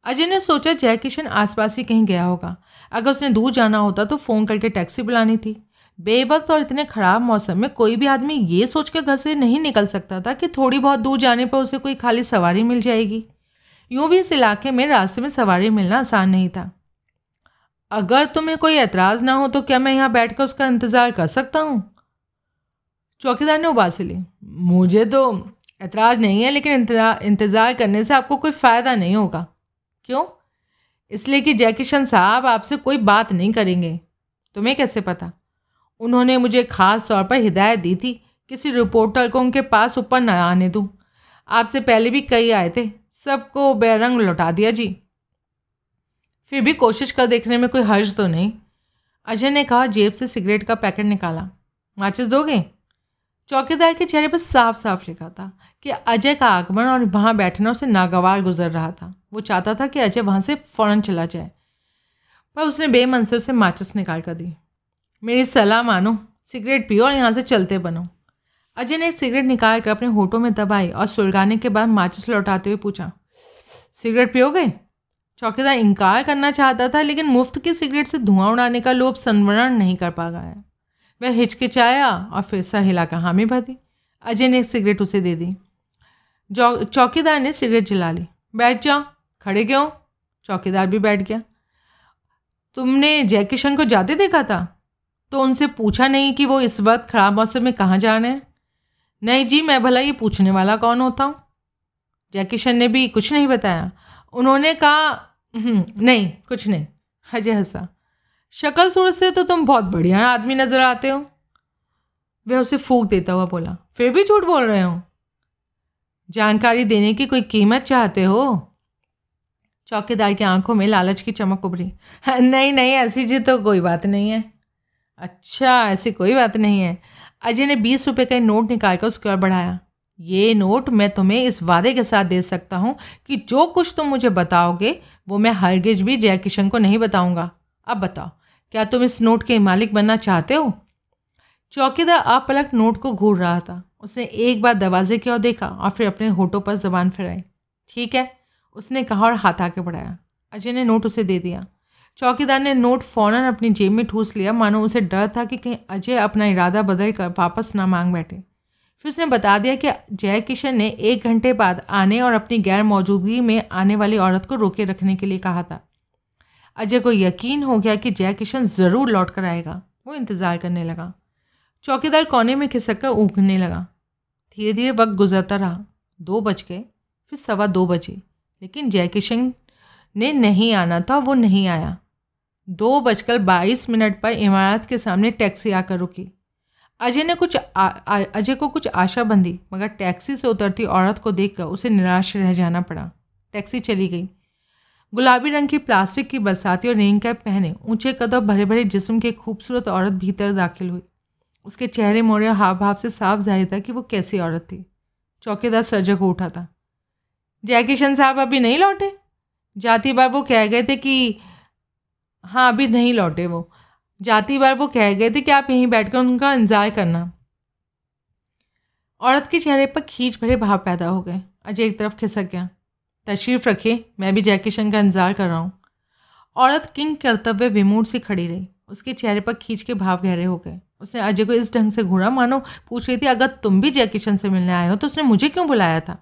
अजय ने सोचा जयकिशन आसपास ही कहीं गया होगा। अगर उसने दूर जाना होता तो फ़ोन करके टैक्सी बुलानी थी। बेवक्त और इतने ख़राब मौसम में कोई भी आदमी ये सोचकर घर से नहीं निकल सकता था कि थोड़ी बहुत दूर जाने पर उसे कोई खाली सवारी मिल जाएगी। यूँ भी इस इलाके में रास्ते में सवारी मिलना आसान नहीं था। अगर तुम्हें कोई एतराज़ ना हो तो क्या मैं यहाँ बैठ कर उसका इंतज़ार कर सकता हूँ? चौकीदार ने उबासे ली। मुझे तो एतराज़ नहीं है, लेकिन इंतज़ार करने से आपको कोई फ़ायदा नहीं होगा। क्यों? इसलिए कि जयकिशन साहब आपसे कोई बात नहीं करेंगे। तुम्हें कैसे पता? उन्होंने मुझे ख़ास तौर पर हिदायत दी थी किसी रिपोर्टर को उनके पास ऊपर न आने दूँ। आपसे पहले भी कई आए थे, सबको बेरंग लौटा दिया जी। फिर भी कोशिश कर देखने में कोई हर्ज तो नहीं? अजय ने कहा। जेब से सिगरेट का पैकेट निकाला। माचिस दोगे? चौकीदार के चेहरे पर साफ साफ लिखा था कि अजय का आगमन और वहाँ बैठना उसे नागवार गुजर रहा था। वो चाहता था कि अजय वहाँ से फ़ौरन चला जाए, पर उसने बेमन से उसे माचिस निकाल कर दी। मेरी सलाह मानो, सिगरेट पियो और यहाँ से चलते बनो। अजय ने एक सिगरेट निकाल कर अपने होठों में दबाई और सुलगाने के बाद माचिस लौटाते हुए पूछा, सिगरेट पियोगे? चौकीदार इनकार करना चाहता था, लेकिन मुफ्त की सिगरेट से धुआं उड़ाने का लोभ संवरण नहीं कर पा गया। वह हिचकिचाया और फिर सर हिलाकर हामी भर दी। अजय ने एक सिगरेट उसे दे दी। चौकीदार ने सिगरेट जला ली। बैठ जाओ। खड़े क्यों? चौकीदार भी बैठ गया। तुमने जयकिशन को जाते देखा था, तो उनसे पूछा नहीं कि वो इस वक्त ख़राब मौसम में कहाँ जा रहे हैं? नहीं जी, मैं भला ये पूछने वाला कौन होता हूँ। जयकिशन ने भी कुछ नहीं बताया। उन्होंने कहा नहीं, कुछ नहीं। अजय हंसा। शक्ल सूरत से तो तुम बहुत बढ़िया आदमी नज़र आते हो, वह उसे फूंक देता हुआ बोला। फिर भी झूठ बोल रहे हो। जानकारी देने की कोई कीमत चाहते हो? चौकीदार की आंखों में लालच की चमक उभरी। नहीं नहीं, ऐसी जी तो कोई बात नहीं है। अच्छा, ऐसी कोई बात नहीं है। अजय ने बीस रुपये का नोट निकाल कर उसकी ओर बढ़ाया। ये नोट मैं तुम्हें इस वादे के साथ दे सकता हूँ कि जो कुछ तुम मुझे बताओगे वो मैं हरगिज भी जयकिशन को नहीं बताऊँगा। अब बताओ, क्या तुम इस नोट के मालिक बनना चाहते हो? चौकीदार अपलक नोट को घूर रहा था। उसने एक बार दरवाजे की ओर देखा और फिर अपने होठों पर जबान फिराई। ठीक है, उसने कहा और हाथ आके बढ़ाया। अजय ने नोट उसे दे दिया। चौकीदार ने नोट फ़ौरन अपनी जेब में ठूस लिया, मानो उसे डर था कि कहीं अजय अपना इरादा बदल कर वापस ना मांग बैठे। फिर उसने बता दिया कि जयकिशन ने एक घंटे बाद आने और अपनी गैर मौजूदगी में आने वाली औरत को रोके रखने के लिए कहा था। अजय को यकीन हो गया कि जयकिशन ज़रूर लौट कर आएगा। वो इंतज़ार करने लगा। चौकीदार कोने में खिसक कर ऊँघने लगा। धीरे धीरे वक्त गुजरता रहा। दो बज गए, फिर सवा दो बजे, लेकिन जयकिशन ने नहीं आना था। वो नहीं आया। दो बजकर बाईस मिनट पर इमारत के सामने टैक्सी आकर रुकी। अजय ने कुछ अजय को कुछ आशा बंधी, मगर टैक्सी से उतरती औरत को देखकर उसे निराश रह जाना पड़ा। टैक्सी चली गई। गुलाबी रंग की प्लास्टिक की बरसाती और रेन कैप पहने ऊंचे कद और भरे भरे जिस्म की खूबसूरत औरत भीतर दाखिल हुई। उसके चेहरे मोड़े और हाव भाव से साफ जाहिर था कि वो कैसी औरत थी। चौकीदार सर्जक को उठा था। जयकिशन साहब अभी नहीं लौटे? जाती बार वो कह गए थे कि हाँ, अभी नहीं लौटे। वो जाती बार वो कह गए थे कि आप यहीं बैठकर उनका इंतजार करना। औरत के चेहरे पर खींच भरे भाव पैदा हो गए। अजय एक तरफ खिसक गया। तशरीफ़ रखिए, मैं भी जयकिशन का इंतजार कर रहा हूँ। औरत किंग कर्तव्य विमूढ़ से खड़ी रही। उसके चेहरे पर खींच के भाव गहरे हो गए। उसने अजय को इस ढंग से घूरा मानो पूछ रही थी, अगर तुम भी जयकिशन से मिलने आए हो तो उसने मुझे क्यों बुलाया था?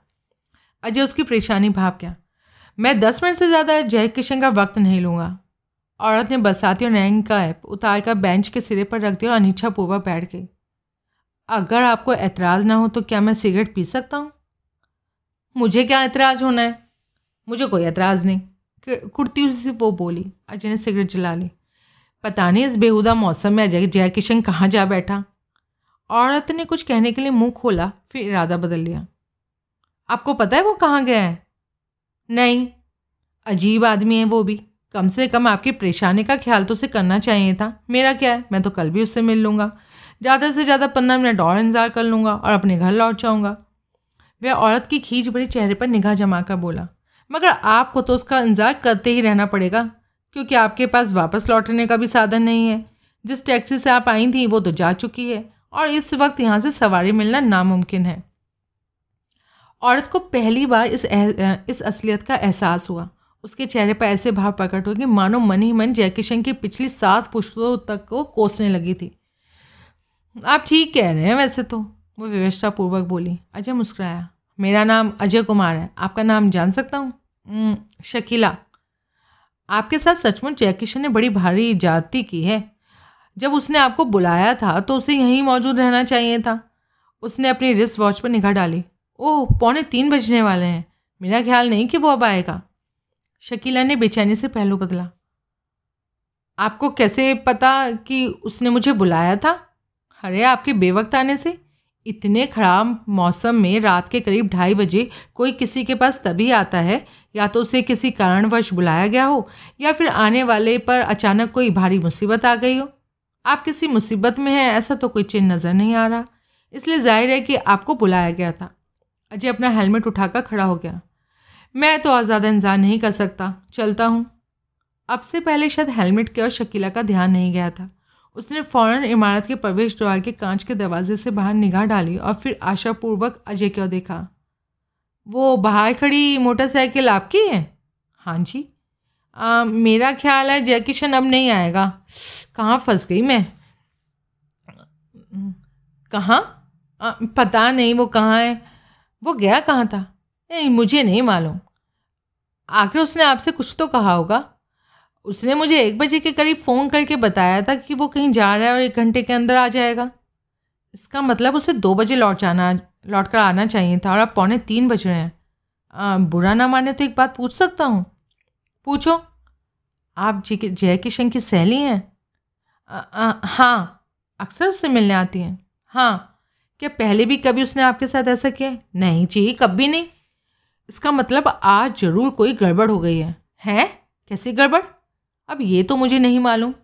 अजय उसकी परेशानी भाप गया। मैं दस मिनट से ज़्यादा जयकिशन का वक्त नहीं लूँगा। औरत ने बरसाती और नैंग का ऐप उतार कर बेंच के सिरे पर रख दिया और अनिच्छापूर्वक बैठ गई। अगर आपको एतराज़ ना हो तो क्या मैं सिगरेट पी सकता हूँ? मुझे क्या एतराज़ होना है? मुझे कोई एतराज़ नहीं, कुर्ती से वो बोली। अजय ने सिगरेट जला ली। पता नहीं इस बेहुदा मौसम में अजय जयकिशन कहाँ जा बैठा। औरत ने कुछ कहने के लिए मुँह खोला, फिर इरादा बदल लिया। आपको पता है वो कहाँ गया है? नहीं। अजीब आदमी है वो भी। कम से कम आपकी परेशानी का ख्याल तो उसे करना चाहिए था। मेरा क्या है, मैं तो कल भी उससे मिल लूँगा। ज़्यादा से ज़्यादा पंद्रह मिनट और इंतजार कर लूँगा और अपने घर लौट जाऊँगा। वह औरत की खींच भरे चेहरे पर निगाह जमा कर बोला, मगर आपको तो उसका इंतजार करते ही रहना पड़ेगा, क्योंकि आपके पास वापस लौटने का भी साधन नहीं है। जिस टैक्सी से आप आई थी वो तो जा चुकी है और इस वक्त यहाँ से सवारी मिलना नामुमकिन है। औरत को पहली बार इस एह, इस असलियत का एहसास हुआ। उसके चेहरे पर ऐसे भाव प्रकट हुए कि मानो मन ही मन जयकिशन की पिछली सात पुश्तों तक को कोसने लगी थी। आप ठीक कह रहे हैं वैसे तो, वो विवशतापूर्वक बोली। अजय मुस्कुराया। मेरा नाम अजय कुमार है। आपका नाम जान सकता हूँ? शकीला। आपके साथ सचमुच जयकिशन ने बड़ी भारी ज्यादती की है। जब उसने आपको बुलाया था तो उसे यहीं मौजूद रहना चाहिए था। उसने अपनी रिस्ट वॉच पर निगाह डाली। ओह, पौने तीन बजने वाले हैं। मेरा ख्याल नहीं कि वो अब आएगा। शकीला ने बेचैनी से पहलू बदला। आपको कैसे पता कि उसने मुझे बुलाया था? अरे, आपके बेवक्त आने से। इतने ख़राब मौसम में रात के करीब ढाई बजे कोई किसी के पास तभी आता है, या तो उसे किसी कारणवश बुलाया गया हो या फिर आने वाले पर अचानक कोई भारी मुसीबत आ गई हो। आप किसी मुसीबत में हैं ऐसा तो कोई चिन्ह नज़र नहीं आ रहा। इसलिए जाहिर है कि आपको बुलाया गया था। अजय अपना हेलमेट उठाकर खड़ा हो गया। मैं तो और ज़्यादा इंतज़ार नहीं कर सकता, चलता हूँ। अब से पहले शायद हेलमेट के और शकीला का ध्यान नहीं गया था। उसने फ़ौरन इमारत के प्रवेश द्वार के कांच के दरवाजे से बाहर निगाह डाली और फिर आशापूर्वक अजय की ओर देखा। वो बाहर खड़ी मोटरसाइकिल आपकी है? हाँ जी। आ, मेरा ख्याल है जयकिशन अब नहीं आएगा। कहाँ फंस गई मैं? कहाँ? पता नहीं वो कहाँ है। वो गया कहाँ था? नहीं, मुझे नहीं मालूम। आखिर उसने आपसे कुछ तो कहा होगा। उसने मुझे एक बजे के करीब फ़ोन करके बताया था कि वो कहीं जा रहा है और एक घंटे के अंदर आ जाएगा। इसका मतलब उसे दो बजे लौट जाना लौट कर आना चाहिए था और अब पौने तीन बज रहे हैं। आ, बुरा ना माने तो एक बात पूछ सकता हूँ? पूछो। आप जयकिशन की सहेली हैं? आ, आ, हाँ, अक्सर उससे मिलने आती हैं। हाँ। क्या पहले भी कभी उसने आपके साथ ऐसा किया? नहीं जी, कभी नहीं। इसका मतलब आज ज़रूर कोई गड़बड़ हो गई है। हैं? कैसी गड़बड़? अब ये तो मुझे नहीं मालूम।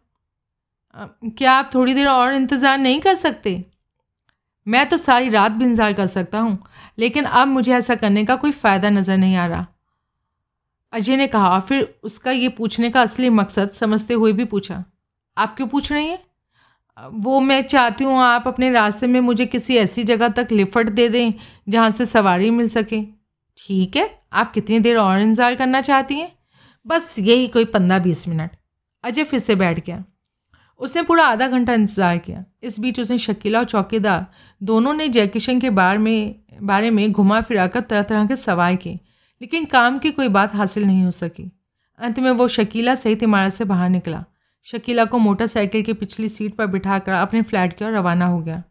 क्या आप थोड़ी देर और इंतज़ार नहीं कर सकते? मैं तो सारी रात भी इंतज़ार कर सकता हूँ, लेकिन अब मुझे ऐसा करने का कोई फ़ायदा नज़र नहीं आ रहा, अजय ने कहा। फिर उसका ये पूछने का असली मकसद समझते हुए भी पूछा, आप क्यों पूछ रही हैं? वो मैं चाहती हूँ आप अपने रास्ते में मुझे किसी ऐसी जगह तक लिफ्ट दे दें जहाँ से सवारी मिल सके। ठीक है, आप कितनी देर और इंतज़ार करना चाहती हैं? बस यही कोई पंद्रह बीस मिनट। अजय फिर से बैठ गया। उसने पूरा आधा घंटा इंतज़ार किया। इस बीच उसने शकीला और चौकीदार दोनों ने जयकिशन के बारे में बारे में घुमा फिरा कर तरह तरह के सवाल किए, लेकिन काम की कोई बात हासिल नहीं हो सकी। अंत में वो शकीला सहित इमारत से बाहर निकला। शकीला को मोटरसाइकिल की पिछली सीट पर बिठाकर अपने फ्लैट की ओर रवाना हो गया।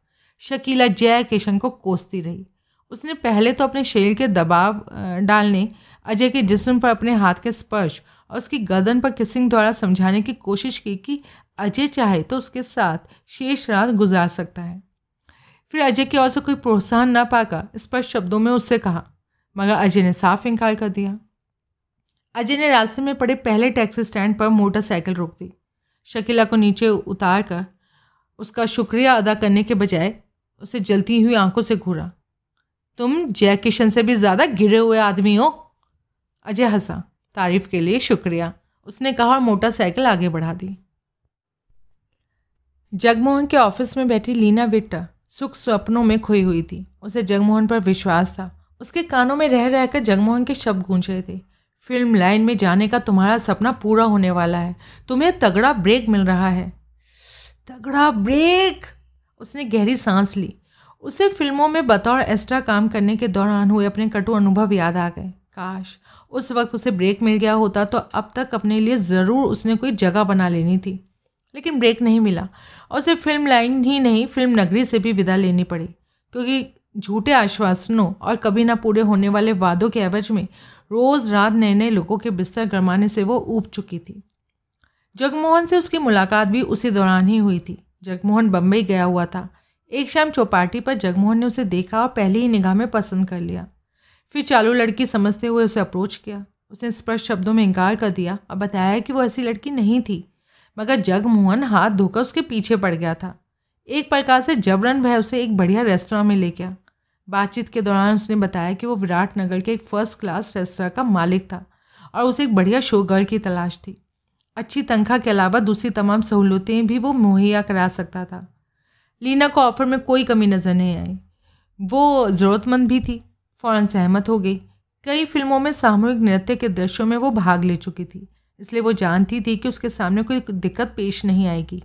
शकीला जयकिशन को कोसती रही। उसने पहले तो अपने शरीर के दबाव डालने, अजय के जिस्म पर अपने हाथ के स्पर्श और उसकी गर्दन पर किसिंग द्वारा समझाने की कोशिश की कि अजय चाहे तो उसके साथ शेष रात गुजार सकता है। फिर अजय की ओर से कोई प्रोत्साहन ना पाकर स्पष्ट शब्दों में उससे कहा, मगर अजय ने साफ इनकार कर दिया। अजय ने रास्ते में पड़े पहले टैक्सी स्टैंड पर मोटरसाइकिल रोक दी। शकीला को नीचे उतार कर उसका शुक्रिया अदा करने के बजाय उसे जलती हुई आंखों से घूरा। तुम जयकिशन से भी ज़्यादा गिरे हुए आदमी हो। अजय हंसा। तारीफ के लिए शुक्रिया, उसने कहा और मोटरसाइकिल आगे बढ़ा दी। जगमोहन के ऑफिस में बैठी लीना विक्टर सुख स्वप्नों में खोई हुई थी। उसे जगमोहन पर विश्वास था। उसके कानों में रह रहकर जगमोहन के शब्द गूंज रहे थे, फिल्म लाइन में जाने का तुम्हारा सपना पूरा होने वाला है, तुम्हें तगड़ा ब्रेक मिल रहा है। तगड़ा ब्रेक! उसने गहरी सांस ली। उसे फिल्मों में बतौर एक्स्ट्रा काम करने के दौरान हुए अपने कटु अनुभव याद आ गए। काश उस वक्त उसे ब्रेक मिल गया होता तो अब तक अपने लिए ज़रूर उसने कोई जगह बना लेनी थी, लेकिन ब्रेक नहीं मिला और उसे फिल्म लाइन ही नहीं फिल्म नगरी से भी विदा लेनी पड़ी, क्योंकि झूठे आश्वासनों और कभी ना पूरे होने वाले वादों के एवज में रोज़ रात नए नए लोगों के बिस्तर गरमाने से वो ऊब चुकी थी। जगमोहन से उसकी मुलाकात भी उसी दौरान ही हुई थी। जगमोहन बम्बई गया हुआ था। एक शाम चौपाटी पर जगमोहन ने उसे देखा और पहली ही निगाह में पसंद कर लिया। फिर चालू लड़की समझते हुए उसे अप्रोच किया। उसने स्पष्ट शब्दों में इनकार कर दिया और बताया कि वो ऐसी लड़की नहीं थी, मगर जगमोहन हाथ धोकर उसके पीछे पड़ गया था। एक प्रकार से जबरन वह उसे एक बढ़िया रेस्तरां में ले गया। बातचीत के दौरान उसने बताया कि वो विराट नगर के एक फ़र्स्ट क्लास रेस्तरां का मालिक था और उसे एक बढ़िया शो गर्ल की तलाश थी। अच्छी तनख्वाह के अलावा दूसरी तमाम सहूलतें भी वो मुहैया करा सकता था। लीना को ऑफ़र में कोई कमी नज़र नहीं आई। वो ज़रूरतमंद भी थी, फ़ौरन सहमत हो गई। कई फिल्मों में सामूहिक नृत्य के दृश्यों में वो भाग ले चुकी थी, इसलिए वो जानती थी कि उसके सामने कोई दिक्कत पेश नहीं आएगी।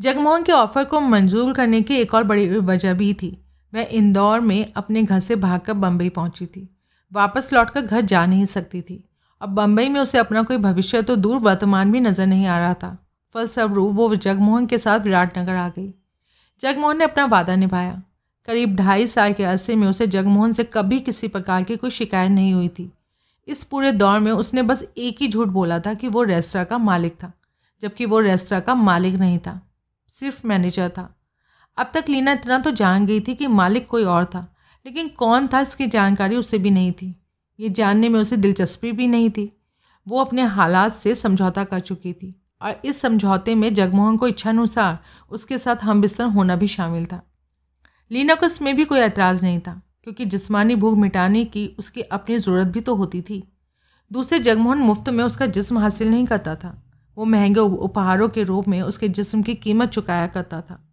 जगमोहन के ऑफ़र को मंजूर करने की एक और बड़ी वजह भी थी। वह इंदौर में अपने घर से भागकर बम्बई पहुंची थी। वापस लौटकर घर जा नहीं सकती थी। अब बम्बई में उसे अपना कोई भविष्य तो दूर वर्तमान भी नज़र नहीं आ रहा था। फलस्वरूप वो जगमोहन के साथ विराटनगर आ गई। जगमोहन ने अपना वादा निभाया। करीब ढाई साल के अरसे में उसे जगमोहन से कभी किसी प्रकार की कोई शिकायत नहीं हुई थी। इस पूरे दौर में उसने बस एक ही झूठ बोला था कि वो रेस्तरां का मालिक था, जबकि वो रेस्तरां का मालिक नहीं था, सिर्फ मैनेजर था। अब तक लीना इतना तो जान गई थी कि मालिक कोई और था, लेकिन कौन था इसकी जानकारी उसे भी नहीं थी। ये जानने में उसे दिलचस्पी भी नहीं थी। वो अपने हालात से समझौता कर चुकी थी और इस समझौते में जगमोहन को इच्छानुसार उसके साथ हमबिस्तर होना भी शामिल था। लीना को इसमें भी कोई एतराज़ नहीं था, क्योंकि जिस्मानी भूख मिटाने की उसकी अपनी ज़रूरत भी तो होती थी। दूसरे जगमोहन मुफ्त में उसका जिस्म हासिल नहीं करता था, वो महंगे उपहारों के रूप में उसके जिस्म की कीमत चुकाया करता था।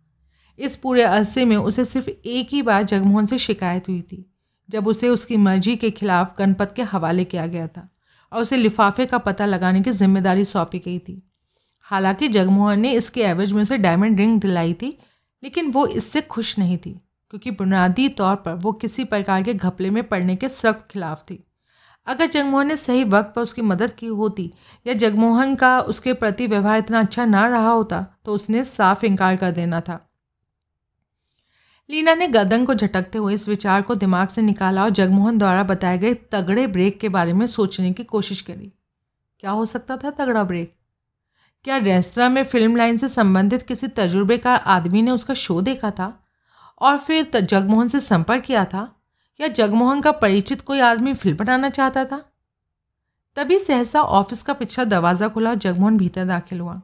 इस पूरे अरसे में उसे सिर्फ एक ही बार जगमोहन से शिकायत हुई थी, जब उसे उसकी मर्जी के खिलाफ गणपत के हवाले किया गया था और उसे लिफाफे का पता लगाने की जिम्मेदारी सौंपी गई थी। हालांकि जगमोहन ने इसके एवज में उसे डायमंड रिंग दिलाई थी, लेकिन वो इससे खुश नहीं थी, क्योंकि बुनियादी तौर पर वो किसी प्रकार के घपले में पड़ने के सख्त खिलाफ थी। अगर जगमोहन ने सही वक्त पर उसकी मदद की होती या जगमोहन का उसके प्रति व्यवहार इतना अच्छा ना रहा होता तो उसने साफ इनकार कर देना था। लीना ने गर्दन को झटकते हुए इस विचार को दिमाग से निकाला और जगमोहन द्वारा बताए गए तगड़े ब्रेक के बारे में सोचने की कोशिश करी। क्या हो सकता था तगड़ा ब्रेक? क्या रेस्तरां में फिल्म लाइन से संबंधित किसी तजुर्बेकार आदमी ने उसका शो देखा था और फिर जगमोहन से संपर्क किया था, या जगमोहन का परिचित कोई आदमी फिल्म बनाना चाहता था? तभी सहसा ऑफिस का पिछला दरवाज़ा खुला और जगमोहन भीतर दाखिल हुआ।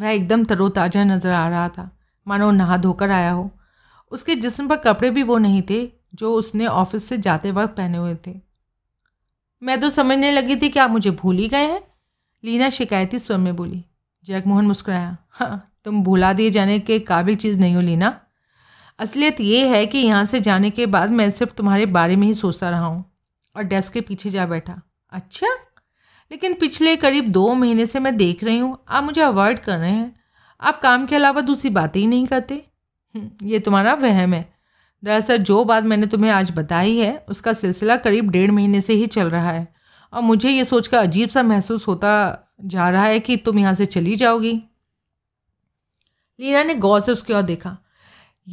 वह एकदम तरोताज़ा नजर आ रहा था, मानो नहा धोकर आया हो। उसके जिस्म पर कपड़े भी वो नहीं थे जो उसने ऑफिस से जाते वक्त पहने हुए थे। मैं तो समझने लगी थी कि आप मुझे भूल ही गए हैं, लीना शिकायती स्वर में बोली। जगमोहन मुस्कुराया। हाँ, तुम भुला दिए जाने के काबिल चीज़ नहीं हो लीना। असलियत ये है कि यहाँ से जाने के बाद मैं सिर्फ तुम्हारे बारे में ही सोचता रहा हूँ, और डेस्क के पीछे जा बैठा। अच्छा, लेकिन पिछले करीब दो महीने से मैं देख रही हूँ आप मुझे अवॉइड कर रहे हैं। आप काम के अलावा दूसरी बातें ही नहीं करते। ये तुम्हारा वहम है। दरअसल जो बात मैंने तुम्हें आज बताई है उसका सिलसिला करीब डेढ़ महीने से ही चल रहा है, और मुझे ये सोचकर अजीब सा महसूस होता जा रहा है कि तुम यहाँ से चली जाओगी। लीना ने गौर से उसकी ओर देखा।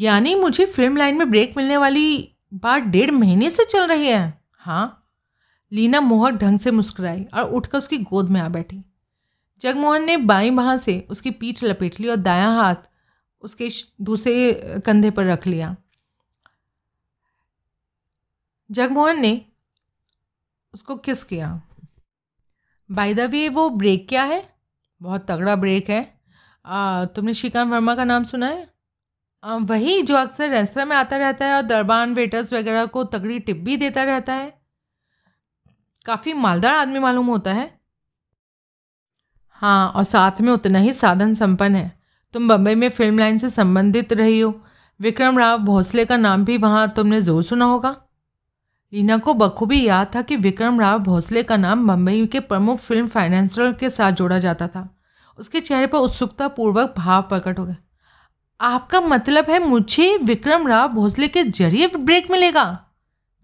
यानी मुझे फिल्म लाइन में ब्रेक मिलने वाली बात डेढ़ महीने से चल रही है? हाँ, लीना मोहक ढंग से मुस्कुराई और उठकर उसकी गोद में आ बैठी। जगमोहन ने बाईं बाह से उसकी पीठ लपेट ली और दायां हाथ उसके दूसरे कंधे पर रख लिया। जगमोहन ने उसको किस किया। बाय द वे, वो ब्रेक क्या है? बहुत तगड़ा ब्रेक है। आ, तुमने श्रीकांत वर्मा का नाम सुना है? आ, वही जो अक्सर रेस्तरा में आता रहता है और दरबान वेटर्स वगैरह को तगड़ी टिप भी देता रहता है। काफ़ी मालदार आदमी मालूम होता है। हाँ, और साथ में उतना ही साधन संपन्न है। तुम बम्बई में फिल्म लाइन से संबंधित रही हो। विक्रम राव भोसले का नाम भी वहाँ तुमने ज़रूर सुना होगा। लीना को बखूबी याद था कि विक्रम राव भोसले का नाम बम्बई के प्रमुख फिल्म फाइनेंसर के साथ जोड़ा जाता था। उसके चेहरे पर उत्सुकतापूर्वक भाव प्रकट हो गए। आपका मतलब है मुझे विक्रम राव भोसले के जरिए ब्रेक मिलेगा?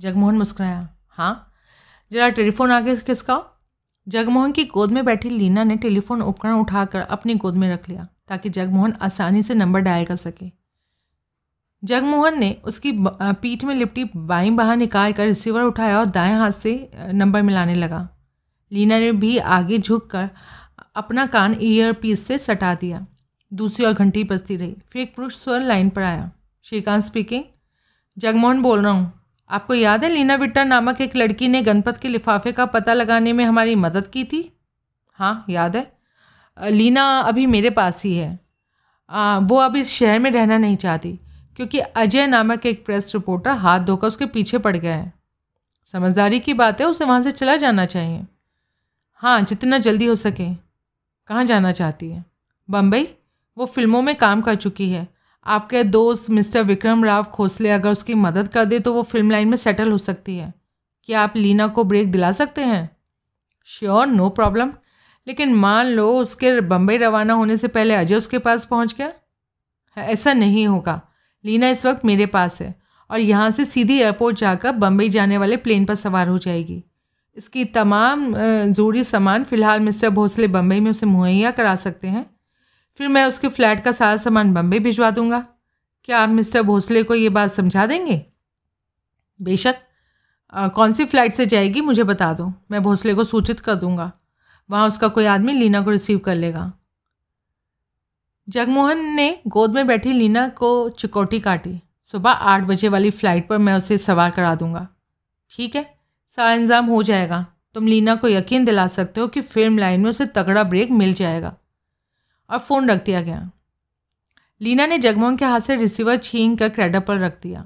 जगमोहन मुस्कुराया। हाँ, जरा टेलीफोन आगे किसका? जगमोहन की गोद में बैठी लीना ने टेलीफोन उपकरण उठाकर अपनी गोद में रख लिया ताकि जगमोहन आसानी से नंबर डायल कर सके। जगमोहन ने उसकी पीठ में लिपटी बाईं बाह निकाल कर रिसीवर उठाया और दाएं हाथ से नंबर मिलाने लगा। लीना ने भी आगे झुककर अपना कान ईयरपीस से सटा दिया। दूसरी ओर घंटी बजती रही। फिर एक पुरुष स्वर लाइन पर आया। श्रीकांत स्पीकिंग। जगमोहन बोल रहा हूँ। आपको याद है लीना विक्टर नामक एक लड़की ने गणपत के लिफाफे का पता लगाने में हमारी मदद की थी? हाँ, याद है। लीना अभी मेरे पास ही है। आ, वो अब इस शहर में रहना नहीं चाहती, क्योंकि अजय नामक एक प्रेस रिपोर्टर हाथ धोकर उसके पीछे पड़ गया है। समझदारी की बात है, उसे वहाँ से चला जाना चाहिए। हाँ, जितना जल्दी हो सके। कहाँ जाना चाहती है? बम्बई। वो फिल्मों में काम कर चुकी है। आपके दोस्त मिस्टर विक्रम राव खोसले अगर उसकी मदद कर दे तो वो फिल्म लाइन में सेटल हो सकती है। क्या आप लीना को ब्रेक दिला सकते हैं? Sure, no problem. लेकिन मान लो उसके बम्बई रवाना होने से पहले अजय उसके पास पहुंच गया। ऐसा नहीं होगा। लीना इस वक्त मेरे पास है और यहाँ से सीधी एयरपोर्ट जाकर बम्बई जाने वाले प्लेन पर सवार हो जाएगी। इसकी तमाम ज़रूरी सामान फ़िलहाल मिस्टर भोसले बम्बई में उसे मुहैया करा सकते हैं। फिर मैं उसके फ्लैट का सारा सामान बम्बई भिजवा दूँगा। क्या आप मिस्टर भोसले को ये बात समझा देंगे? बेशक। कौन सी फ़्लाइट से जाएगी मुझे बता दो, मैं भोसले को सूचित कर दूँगा। वहाँ उसका कोई आदमी लीना को रिसीव कर लेगा। जगमोहन ने गोद में बैठी लीना को चिकोटी काटी। सुबह आठ बजे वाली फ़्लाइट पर मैं उसे सवार करा दूंगा। ठीक है, सारा इंतजाम हो जाएगा। तुम लीना को यकीन दिला सकते हो कि फिल्म लाइन में उसे तगड़ा ब्रेक मिल जाएगा। और फ़ोन रख दिया गया। लीना ने जगमोहन के हाथ से रिसीवर छीन कर क्रेडल पर रख दिया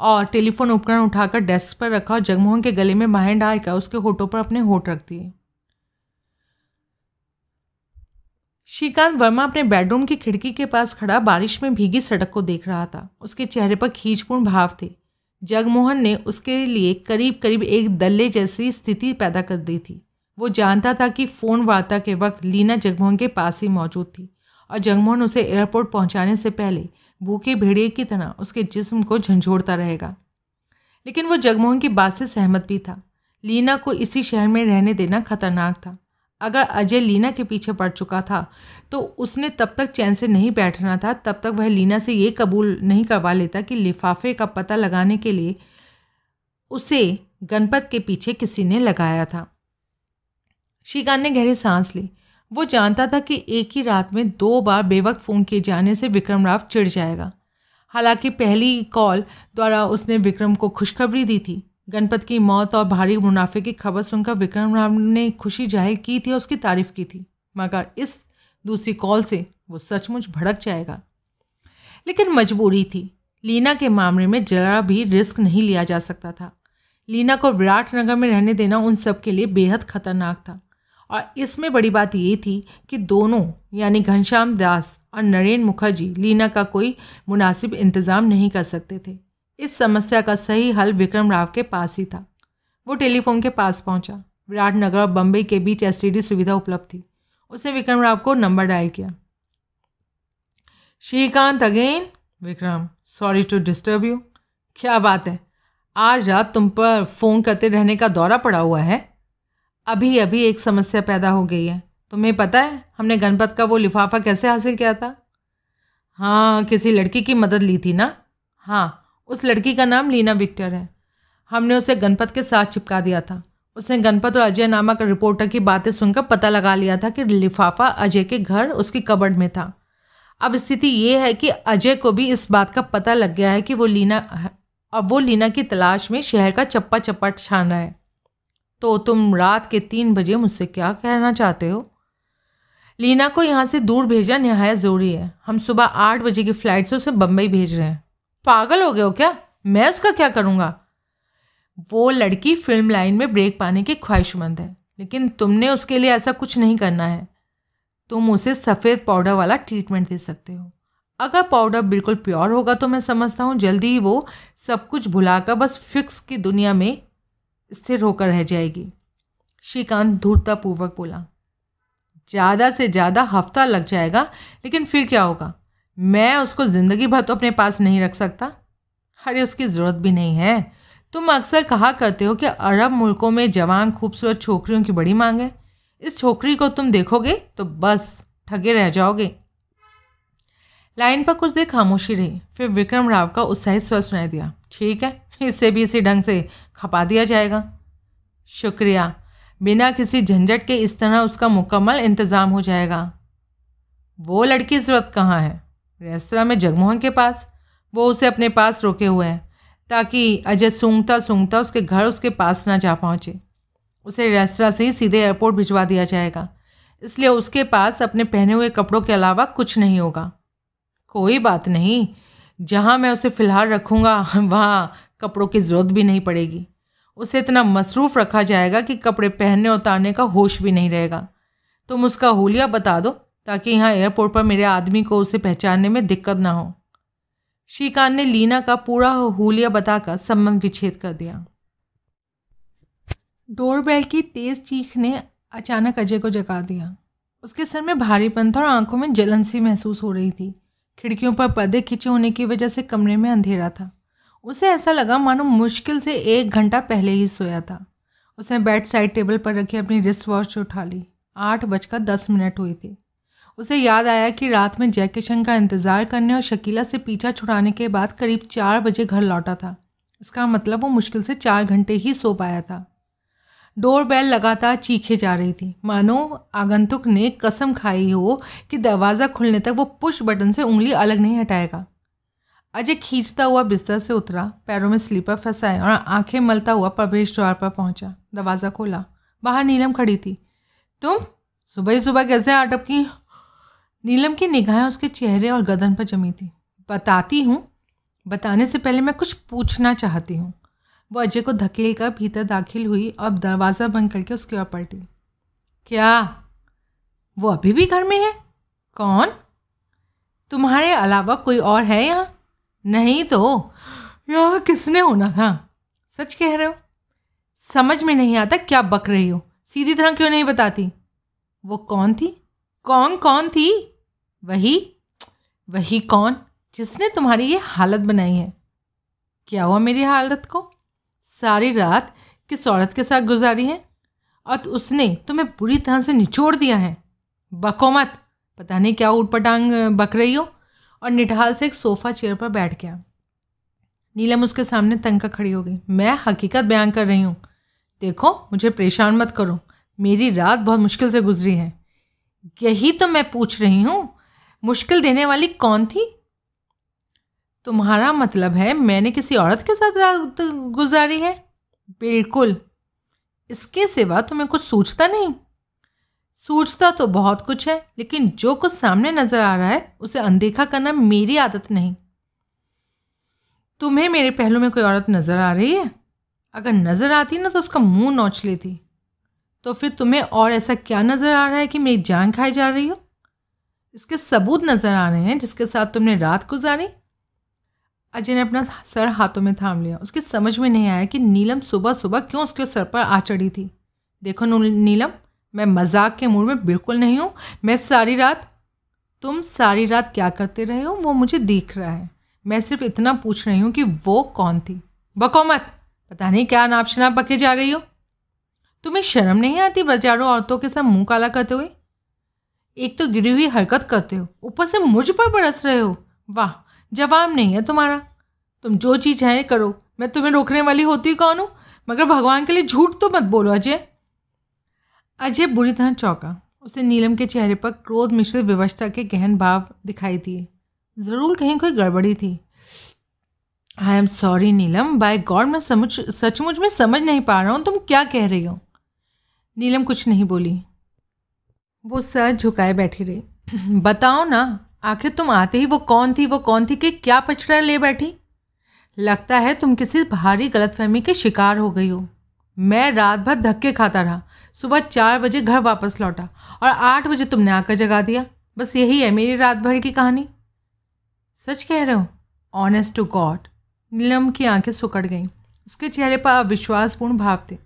और टेलीफोन उपकरण उठाकर डेस्क पर रखा और जगमोहन के गले में बाहें डालकर उसके होठों पर अपने होठ रख दिए। श्रीकांत वर्मा अपने बेडरूम की खिड़की के पास खड़ा बारिश में भीगी सड़क को देख रहा था। उसके चेहरे पर खींचपूर्ण भाव थे। जगमोहन ने उसके लिए करीब करीब एक दल्ले जैसी स्थिति पैदा कर दी थी। वो जानता था कि फ़ोन वार्ता के वक्त लीना जगमोहन के पास ही मौजूद थी और जगमोहन उसे एयरपोर्ट पहुंचाने से पहले भूखे भेड़िए की तरह उसके जिस्म को झंझोड़ता रहेगा। लेकिन वो जगमोहन की बात से सहमत भी था। लीना को इसी शहर में रहने देना खतरनाक था। अगर अजय लीना के पीछे पड़ चुका था तो उसने तब तक चैन से नहीं बैठना था, तब तक वह लीना से ये कबूल नहीं करवा लेता कि लिफाफे का पता लगाने के लिए उसे गणपत के पीछे किसी ने लगाया था। श्रीकांत ने गहरी सांस ली। वो जानता था कि एक ही रात में दो बार बेवक्त फ़ोन किए जाने से विक्रम राव चिढ़ जाएगा। हालांकि पहली कॉल द्वारा उसने विक्रम को खुशखबरी दी थी। गणपत की मौत और भारी मुनाफे की खबर सुनकर विक्रम राव ने खुशी जाहिर की थी और उसकी तारीफ़ की थी, मगर इस दूसरी कॉल से वो सचमुच भड़क जाएगा। लेकिन मजबूरी थी। लीना के मामले में जरा भी रिस्क नहीं लिया जा सकता था। लीना को विराटनगर में रहने देना उन सब के लिए बेहद खतरनाक था और इसमें बड़ी बात ये थी कि दोनों यानी घनश्याम दास और नरेंद्र मुखर्जी लीना का कोई मुनासिब इंतज़ाम नहीं कर सकते थे। इस समस्या का सही हल विक्रम राव के पास ही था। वो टेलीफोन के पास पहुंचा। विराटनगर और बम्बई के बीच एसटीडी सुविधा उपलब्ध थी। उसने विक्रम राव को नंबर डायल किया। Shrikant again. Vikram, sorry to disturb you. क्या बात है, आज रात तुम पर फ़ोन करते रहने का दौरा पड़ा हुआ है। अभी अभी एक समस्या पैदा हो गई है। तुम्हें पता है हमने गणपत का वो लिफाफा कैसे हासिल किया था? हाँ, किसी लड़की की मदद ली थी ना? हाँ, उस लड़की का नाम लीना विक्टर है। हमने उसे गणपत के साथ चिपका दिया था। उसने गणपत और अजय नामक रिपोर्टर की बातें सुनकर पता लगा लिया था कि लिफाफा अजय के घर उसकी कबर्ड में था। अब स्थिति ये है कि अजय को भी इस बात का पता लग गया है कि वो लीना और वो लीना की तलाश में शहर का चप्पा चप्पा छान रहा है। तो तुम रात के तीन बजे मुझसे क्या कहना चाहते हो? लीना को यहाँ से दूर भेजना नहायत ज़रूरी है। हम सुबह आठ बजे की फ़्लाइट से उसे बम्बई भेज रहे हैं। पागल हो गए हो क्या? मैं उसका क्या करूँगा? वो लड़की फिल्म लाइन में ब्रेक पाने की ख्वाहिशमंद है, लेकिन तुमने उसके लिए ऐसा कुछ नहीं करना है। तुम उसे सफ़ेद पाउडर वाला ट्रीटमेंट दे सकते हो। अगर पाउडर बिल्कुल प्योर होगा तो मैं समझता हूँ जल्दी ही वो सब कुछ भुलाकर बस फिक्स की दुनिया में स्थिर होकर रह जाएगी। श्रीकांत धूर्ततापूर्वक बोला। ज़्यादा से ज़्यादा हफ्ता लग जाएगा, लेकिन फिर क्या होगा? मैं उसको ज़िंदगी भर तो अपने पास नहीं रख सकता। अरे उसकी ज़रूरत भी नहीं है। तुम अक्सर कहा करते हो कि अरब मुल्कों में जवान खूबसूरत छोकरियों की बड़ी मांग है। इस छोकरी को तुम देखोगे तो बस ठगे रह जाओगे। लाइन पर कुछ देर खामोशी रही, फिर विक्रम राव का उत्साहित स्वर सुनाई दिया। ठीक है, इसे भी इसी ढंग से खपा दिया जाएगा। शुक्रिया। बिना किसी झंझट के इस तरह उसका मुकम्मल इंतज़ाम हो जाएगा। वो लड़की इस वक्त कहाँ है? रेस्तरा में जगमोहन के पास। वो उसे अपने पास रोके हुए है ताकि अजय सूंघता सूंघता उसके घर उसके पास ना जा पहुँचे। उसे रेस्तरा से ही सीधे एयरपोर्ट भिजवा दिया जाएगा, इसलिए उसके पास अपने पहने हुए कपड़ों के अलावा कुछ नहीं होगा। कोई बात नहीं, जहाँ मैं उसे फ़िलहाल रखूँगा वहाँ कपड़ों की ज़रूरत भी नहीं पड़ेगी। उसे इतना मसरूफ़ रखा जाएगा कि कपड़े पहनने उतारने का होश भी नहीं रहेगा। तुम उसका हुलिया बता दो ताकि यहाँ एयरपोर्ट पर मेरे आदमी को उसे पहचानने में दिक्कत ना हो। श्रीकांत ने लीना का पूरा हुलिया बताकर संबंध विच्छेद कर दिया। डोरबेल की तेज़ चीख ने अचानक अजय को जगा दिया। उसके सर में भारीपन था और आंखों में जलन सी महसूस हो रही थी। खिड़कियों पर पर्दे खिंचे होने की वजह से कमरे में अंधेरा था। उसे ऐसा लगा मानो मुश्किल से एक घंटा पहले ही सोया था। उसने बेड साइड टेबल पर रखी अपनी रिस्ट वॉच उठा ली। आठ बजकर दस मिनट हुई थी। उसे याद आया कि रात में जयकिशन का इंतज़ार करने और शकीला से पीछा छुड़ाने के बाद करीब चार बजे घर लौटा था। इसका मतलब वो मुश्किल से चार घंटे ही सो पाया था। डोर बेल लगातार चीखे जा रही थी, मानो आगंतुक ने कसम खाई हो कि दरवाज़ा खुलने तक वो पुश बटन से उंगली अलग नहीं हटाएगा। अजय खींचता हुआ बिस्तर से उतरा, पैरों में स्लीपर फंसाए और आंखें मलता हुआ प्रवेश द्वार पर पहुंचा। दरवाज़ा खोला। बाहर नीलम खड़ी थी। तुम सुबह ही सुबह कैसे आ टपकी? नीलम की निगाहें उसके चेहरे और गर्दन पर जमी थी। बताती हूँ, बताने से पहले मैं कुछ पूछना चाहती हूँ। वो अजय को धकेल कर भीतर दाखिल हुई और दरवाज़ा बंद करके उसकी ओर पलटी। क्या वो अभी भी घर में है? कौन? तुम्हारे अलावा कोई और है यहाँ? नहीं तो यहाँ किसने होना था? सच कह रहे हो? समझ में नहीं आता क्या बक रही हो, सीधी तरह क्यों नहीं बताती? वो कौन थी? कौन कौन थी? वही वही कौन जिसने तुम्हारी ये हालत बनाई है। क्या हुआ मेरी हालत को? सारी रात किस औरत के साथ गुजारी है और उसने तुम्हें बुरी तरह से निचोड़ दिया है। बको मत, पता नहीं क्या ऊटपटांग बक रही हो। और निठाल से एक सोफ़ा चेयर पर बैठ गया। नीलम उसके सामने तंग खड़ी हो गई। मैं हकीकत बयान कर रही हूँ, देखो मुझे परेशान मत करो, मेरी रात बहुत मुश्किल से गुजरी है। यही तो मैं पूछ रही हूँ, मुश्किल देने वाली कौन थी? तुम्हारा मतलब है मैंने किसी औरत के साथ रात गुजारी है? बिल्कुल। इसके सिवा तुम्हें कुछ सूझता नहीं? सूझता तो बहुत कुछ है, लेकिन जो कुछ सामने नज़र आ रहा है उसे अनदेखा करना मेरी आदत नहीं। तुम्हें मेरे पहलू में कोई औरत नज़र आ रही है? अगर नज़र आती ना तो उसका मुंह नोच लेती। तो फिर तुम्हें और ऐसा क्या नज़र आ रहा है कि मेरी जान खाई जा रही हो? इसके सबूत नज़र आ रहे हैं जिसके साथ तुमने रात गुजारी। अजय ने अपना सर हाथों में थाम लिया। उसकी समझ में नहीं आया कि नीलम सुबह सुबह क्यों उसके सर पर आ चढ़ी थी। देखो नीलम, मैं मजाक के मूड में बिल्कुल नहीं हूँ। मैं सारी रात तुम सारी रात क्या करते रहे हो वो मुझे दिख रहा है। मैं सिर्फ इतना पूछ रही हूँ कि वो कौन थी। बको मत, पता नहीं क्या नाप शनाप बके जा रही हो। तुम्हें शर्म नहीं आती बेचारों औरतों के साथ मुंह काला करते हुए? एक तो गिरी हुई हरकत करते हो, ऊपर से मुझ पर बरस रहे हो। वाह, जवाब नहीं है तुम्हारा। तुम जो चीज है करो, मैं तुम्हें रोकने वाली होती कौन हूँ? मगर भगवान के लिए झूठ तो मत बोलो अजय। अजय बुरी तरह चौंका। उसे नीलम के चेहरे पर क्रोध मिश्रित विवशता के गहन भाव दिखाई दिए। ज़रूर कहीं कोई गड़बड़ी थी। I am sorry नीलम, by God मैं समझ सचमुच में समझ नहीं पा रहा हूँ तुम क्या कह रही हो। नीलम कुछ नहीं बोली। वो सर झुकाए बैठी रही। बताओ ना, आखिर तुम आते ही वो कौन थी वो कौन थी कि क्या पचड़ा ले बैठी? लगता है तुम किसी भारी गलतफहमी के शिकार हो गई हो। मैं रात भर धक्के खाता रहा, सुबह चार बजे घर वापस लौटा और आठ बजे तुमने आकर जगा दिया। बस यही है मेरी रात भर की कहानी। सच कह रहे हो? Honest to God. नीलम की आंखें सुकड़ गईं। उसके चेहरे पर अविश्वासपूर्ण भाव थे।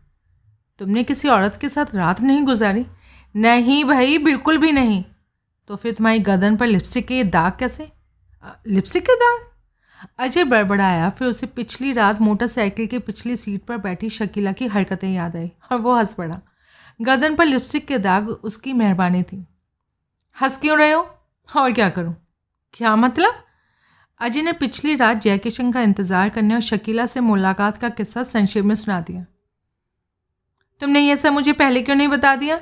तुमने किसी औरत के साथ रात नहीं गुजारी? नहीं भाई, बिल्कुल भी नहीं। तो फिर तुम्हारी गर्दन पर लिपस्टिक के दाग कैसे? लिपस्टिक के दाग? अजय बड़बड़ाया। फिर उसे पिछली रात मोटरसाइकिल की पिछली सीट पर बैठी शकीला की हरकतें याद आई और वो हंस पड़ा। गर्दन पर लिपस्टिक के दाग उसकी मेहरबानी थी। हंस क्यों रहे हो? और क्या करूं? क्या मतलब? अजय ने पिछली रात जयकिशन का इंतज़ार करने और शकीला से मुलाकात का किस्सा संक्षेप में सुना दिया। तुमने ये सब मुझे पहले क्यों नहीं बता दिया?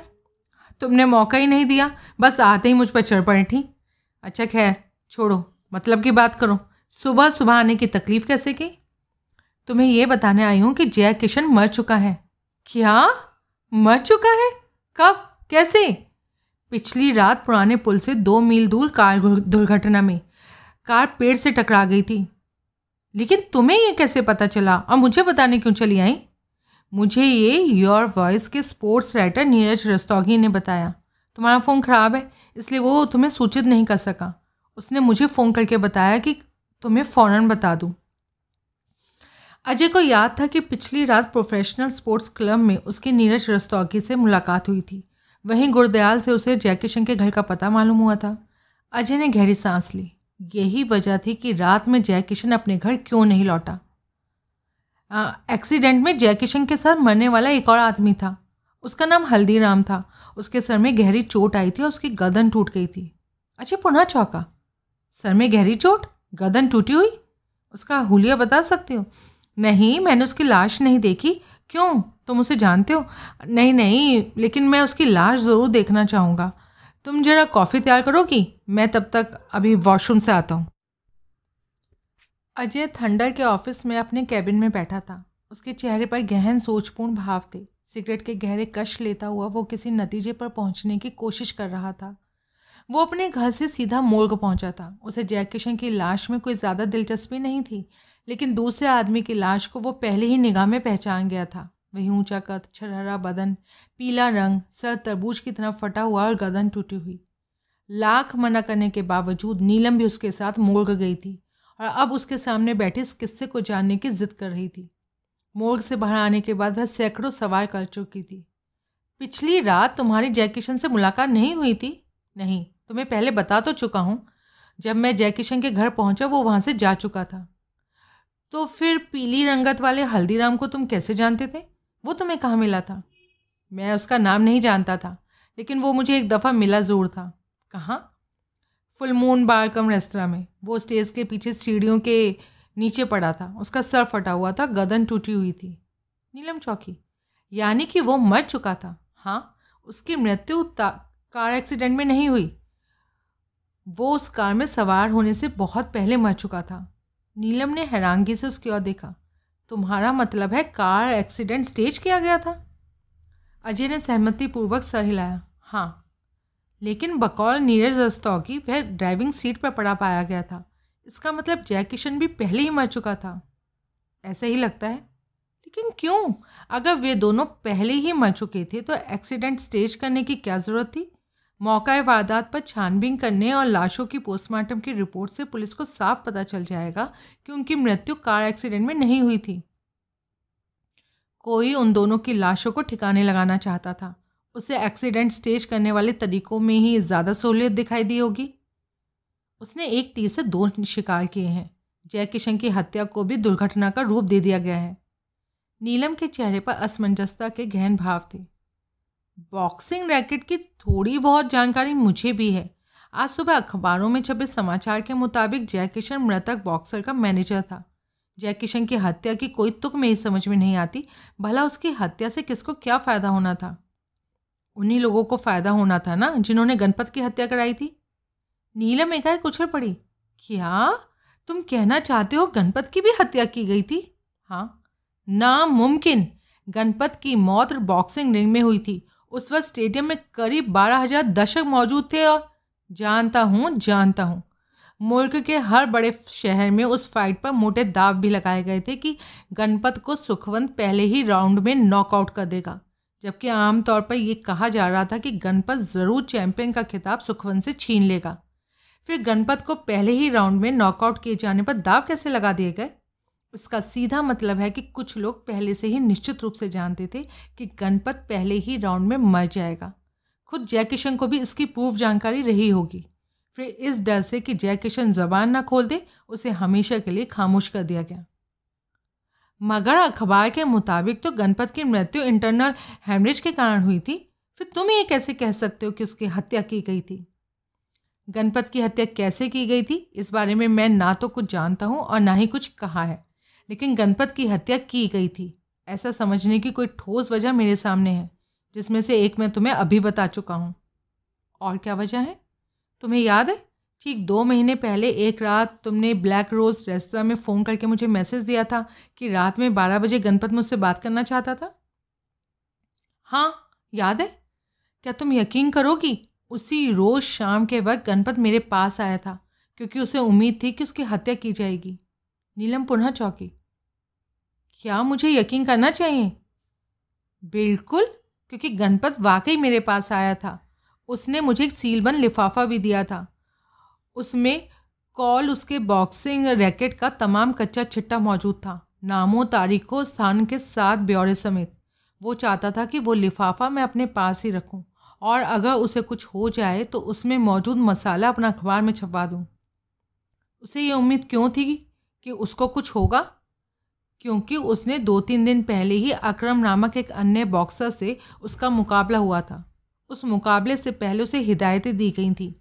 तुमने मौका ही नहीं दिया, बस आते ही मुझ पर चढ़ पड़ी थी। अच्छा खैर छोड़ो, मतलब की बात करो। सुबह सुबह आने की तकलीफ़ कैसे की? तुम्हें यह बताने आई हूँ कि जयकिशन मर चुका है। क्या? मर चुका है? कब? कैसे? पिछली रात पुराने पुल से दो मील दूर कार दुर्घटना में। कार पेड़ से टकरा गई थी। लेकिन तुम्हें यह कैसे पता चला और मुझे बताने क्यों चली आई? मुझे ये योर वॉइस के स्पोर्ट्स राइटर नीरज रस्तोगी ने बताया। तुम्हारा फ़ोन ख़राब है इसलिए वो तुम्हें सूचित नहीं कर सका। उसने मुझे फ़ोन करके बताया कि तुम्हें फ़ौरन बता दूं। अजय को याद था कि पिछली रात प्रोफेशनल स्पोर्ट्स क्लब में उसकी नीरज रस्तोगी से मुलाकात हुई थी। वहीं गुरदयाल से उसे जयकिशन के घर का पता मालूम हुआ था। अजय ने गहरी सांस ली। यही वजह थी कि रात में जयकिशन अपने घर क्यों नहीं लौटा। एक्सीडेंट में जयकिशन के साथ मरने वाला एक और आदमी था। उसका नाम हल्दीराम था। उसके सर में गहरी चोट आई थी और उसकी गर्दन टूट गई थी। अजय पुनः चौंका। सर में गहरी चोट, गर्दन टूटी हुई? उसका हुलिया बता सकते हो? नहीं, मैंने उसकी लाश नहीं देखी। क्यों, तुम उसे जानते हो? नहीं नहीं, लेकिन मैं उसकी लाश ज़रूर देखना चाहूँगा। तुम जरा कॉफ़ी तैयार करो कि मैं तब तक अभी वॉशरूम से आता हूँ। अजय थंडल के ऑफिस में अपने कैबिन में बैठा था। उसके चेहरे पर गहन सोचपूर्ण भाव थे। सिगरेट के गहरे कश लेता हुआ वो किसी नतीजे पर पहुँचने की कोशिश कर रहा था। वो अपने घर से सीधा मोर्ग पहुंचा था। उसे जयकिशन की लाश में कोई ज़्यादा दिलचस्पी नहीं थी, लेकिन दूसरे आदमी की लाश को वो पहले ही निगाह में पहचान गया था। वही ऊंचा कद, छरहरा बदन, पीला रंग, सर तरबूज की तरह फटा हुआ और गर्दन टूटी हुई। लाख मना करने के बावजूद नीलम भी उसके साथ मोर्ग गई थी और अब उसके सामने बैठी इस किस्से को जानने की जिद कर रही थी। मोर्ग से बाहर आने के बाद वह सैकड़ों सवाल कर चुकी थी। पिछली रात तुम्हारी जयकिशन से मुलाकात नहीं हुई थी? नहीं, तुम्हें पहले बता तो चुका हूँ। जब मैं जयकिशन के घर पहुँचा वो वहाँ से जा चुका था। तो फिर पीली रंगत वाले हल्दीराम को तुम कैसे जानते थे? वो तुम्हें कहाँ मिला था? मैं उसका नाम नहीं जानता था, लेकिन वो मुझे एक दफ़ा मिला ज़रूर था। कहाँ? फुल मून बार कम रेस्तरा में। वो स्टेज के पीछे सीढ़ियों के नीचे पड़ा था। उसका सर फटा हुआ था, गर्दन टूटी हुई थी। नीलम चौकी। यानी कि वो मर चुका था? हाँ, उसकी मृत्यु कार एक्सीडेंट में नहीं हुई। वो उस कार में सवार होने से बहुत पहले मर चुका था। नीलम ने हैरानगी से उसकी ओर देखा। तुम्हारा मतलब है कार एक्सीडेंट स्टेज किया गया था? अजय ने सहमतिपूर्वक सर हिलाया। हाँ, लेकिन बकौल नीरज रस्तौगी वह ड्राइविंग सीट पर पड़ा पाया गया था। इसका मतलब जयकिशन भी पहले ही मर चुका था। ऐसे ही लगता है। लेकिन क्यों? अगर वे दोनों पहले ही मर चुके थे तो एक्सीडेंट स्टेज करने की क्या ज़रूरत थी? मौका वारदात पर छानबीन करने और लाशों की पोस्टमार्टम की रिपोर्ट से पुलिस को साफ पता चल जाएगा कि उनकी मृत्यु कार एक्सीडेंट में नहीं हुई थी। कोई उन दोनों की लाशों को ठिकाने लगाना चाहता था। उसे एक्सीडेंट स्टेज करने वाले तरीकों में ही ज़्यादा सहूलियत दिखाई दी होगी। उसने एक तीर से दो शिकार किए हैं। जयकिशन की हत्या को भी दुर्घटना का रूप दे दिया गया है। नीलम के चेहरे पर असमंजसता के गहन भाव थे। बॉक्सिंग रैकेट की थोड़ी बहुत जानकारी मुझे भी है। आज सुबह अखबारों में छपे समाचार के मुताबिक जयकिशन मृतक बॉक्सर का मैनेजर था। जयकिशन की हत्या की कोई तुक मेरी समझ में नहीं आती। भला उसकी हत्या से किसको क्या फ़ायदा होना था? उन्हीं लोगों को फ़ायदा होना था ना जिन्होंने गणपत की हत्या कराई थी। नीलम एकाएक उछल पड़ी। क्या तुम कहना चाहते हो गणपत की भी हत्या की गई थी? हाँ, नामुमकिन। गणपत की मौत बॉक्सिंग रिंग में हुई थी। उस वक्त स्टेडियम में करीब बारह हजार दर्शक मौजूद थे और जानता हूँ जानता हूँ मुल्क के हर बड़े शहर में उस फाइट पर मोटे दाव भी लगाए गए थे कि गणपत को सुखवंत पहले ही राउंड में नॉकआउट कर देगा, जबकि आमतौर पर यह कहा जा रहा था कि गणपत ज़रूर चैम्पियन का खिताब सुखवंत से छीन लेगा। फिर गणपत को पहले ही राउंड में नॉकआउट किए जाने पर दाव कैसे लगा दिए गए? इसका सीधा मतलब है कि कुछ लोग पहले से ही निश्चित रूप से जानते थे कि गणपत पहले ही राउंड में मर जाएगा। खुद जयकिशन को भी इसकी पूर्व जानकारी रही होगी। फिर इस डर से कि जयकिशन जबान ना खोल दे उसे हमेशा के लिए खामोश कर दिया गया। मगर अखबार के मुताबिक तो गणपत की मृत्यु इंटरनल हेमरेज के कारण हुई थी। फिर तुम ये कैसे कह सकते हो कि उसकी हत्या की गई थी? गणपत की हत्या कैसे की गई थी इस बारे में मैं ना तो कुछ जानता हूँ और ना ही कुछ कहा है, लेकिन गणपत की हत्या की गई थी ऐसा समझने की कोई ठोस वजह मेरे सामने है, जिसमें से एक मैं तुम्हें अभी बता चुका हूँ। और क्या वजह है? तुम्हें याद है ठीक दो महीने पहले एक रात तुमने ब्लैक रोज रेस्तरा में फ़ोन करके मुझे मैसेज दिया था कि रात में बारह बजे गणपत मुझसे बात करना चाहता था? हाँ, याद है। क्या तुम यकीन करोगी, उसी रोज़ शाम के वक्त गणपत मेरे पास आया था क्योंकि उसे उम्मीद थी कि उसकी हत्या की जाएगी। नीलम पुनः चौंकी। क्या मुझे यकीन करना चाहिए? बिल्कुल, क्योंकि गणपत वाकई मेरे पास आया था। उसने मुझे एक सीलबंद लिफाफा भी दिया था। उसमें कॉल उसके बॉक्सिंग रैकेट का तमाम कच्चा चिट्ठा मौजूद था, नामों, तारीखों, स्थान के साथ ब्यौरे समेत। वो चाहता था कि वो लिफाफा मैं अपने पास ही रखूँ और अगर उसे कुछ हो जाए तो उसमें मौजूद मसाला अपना अखबार में छपवा दूँ। उसे ये उम्मीद क्यों थी कि उसको कुछ होगा? क्योंकि उसने दो तीन दिन पहले ही अक्रम नामक एक अन्य बॉक्सर से उसका मुकाबला हुआ था। उस मुकाबले से पहले उसे हिदायतें दी गई थी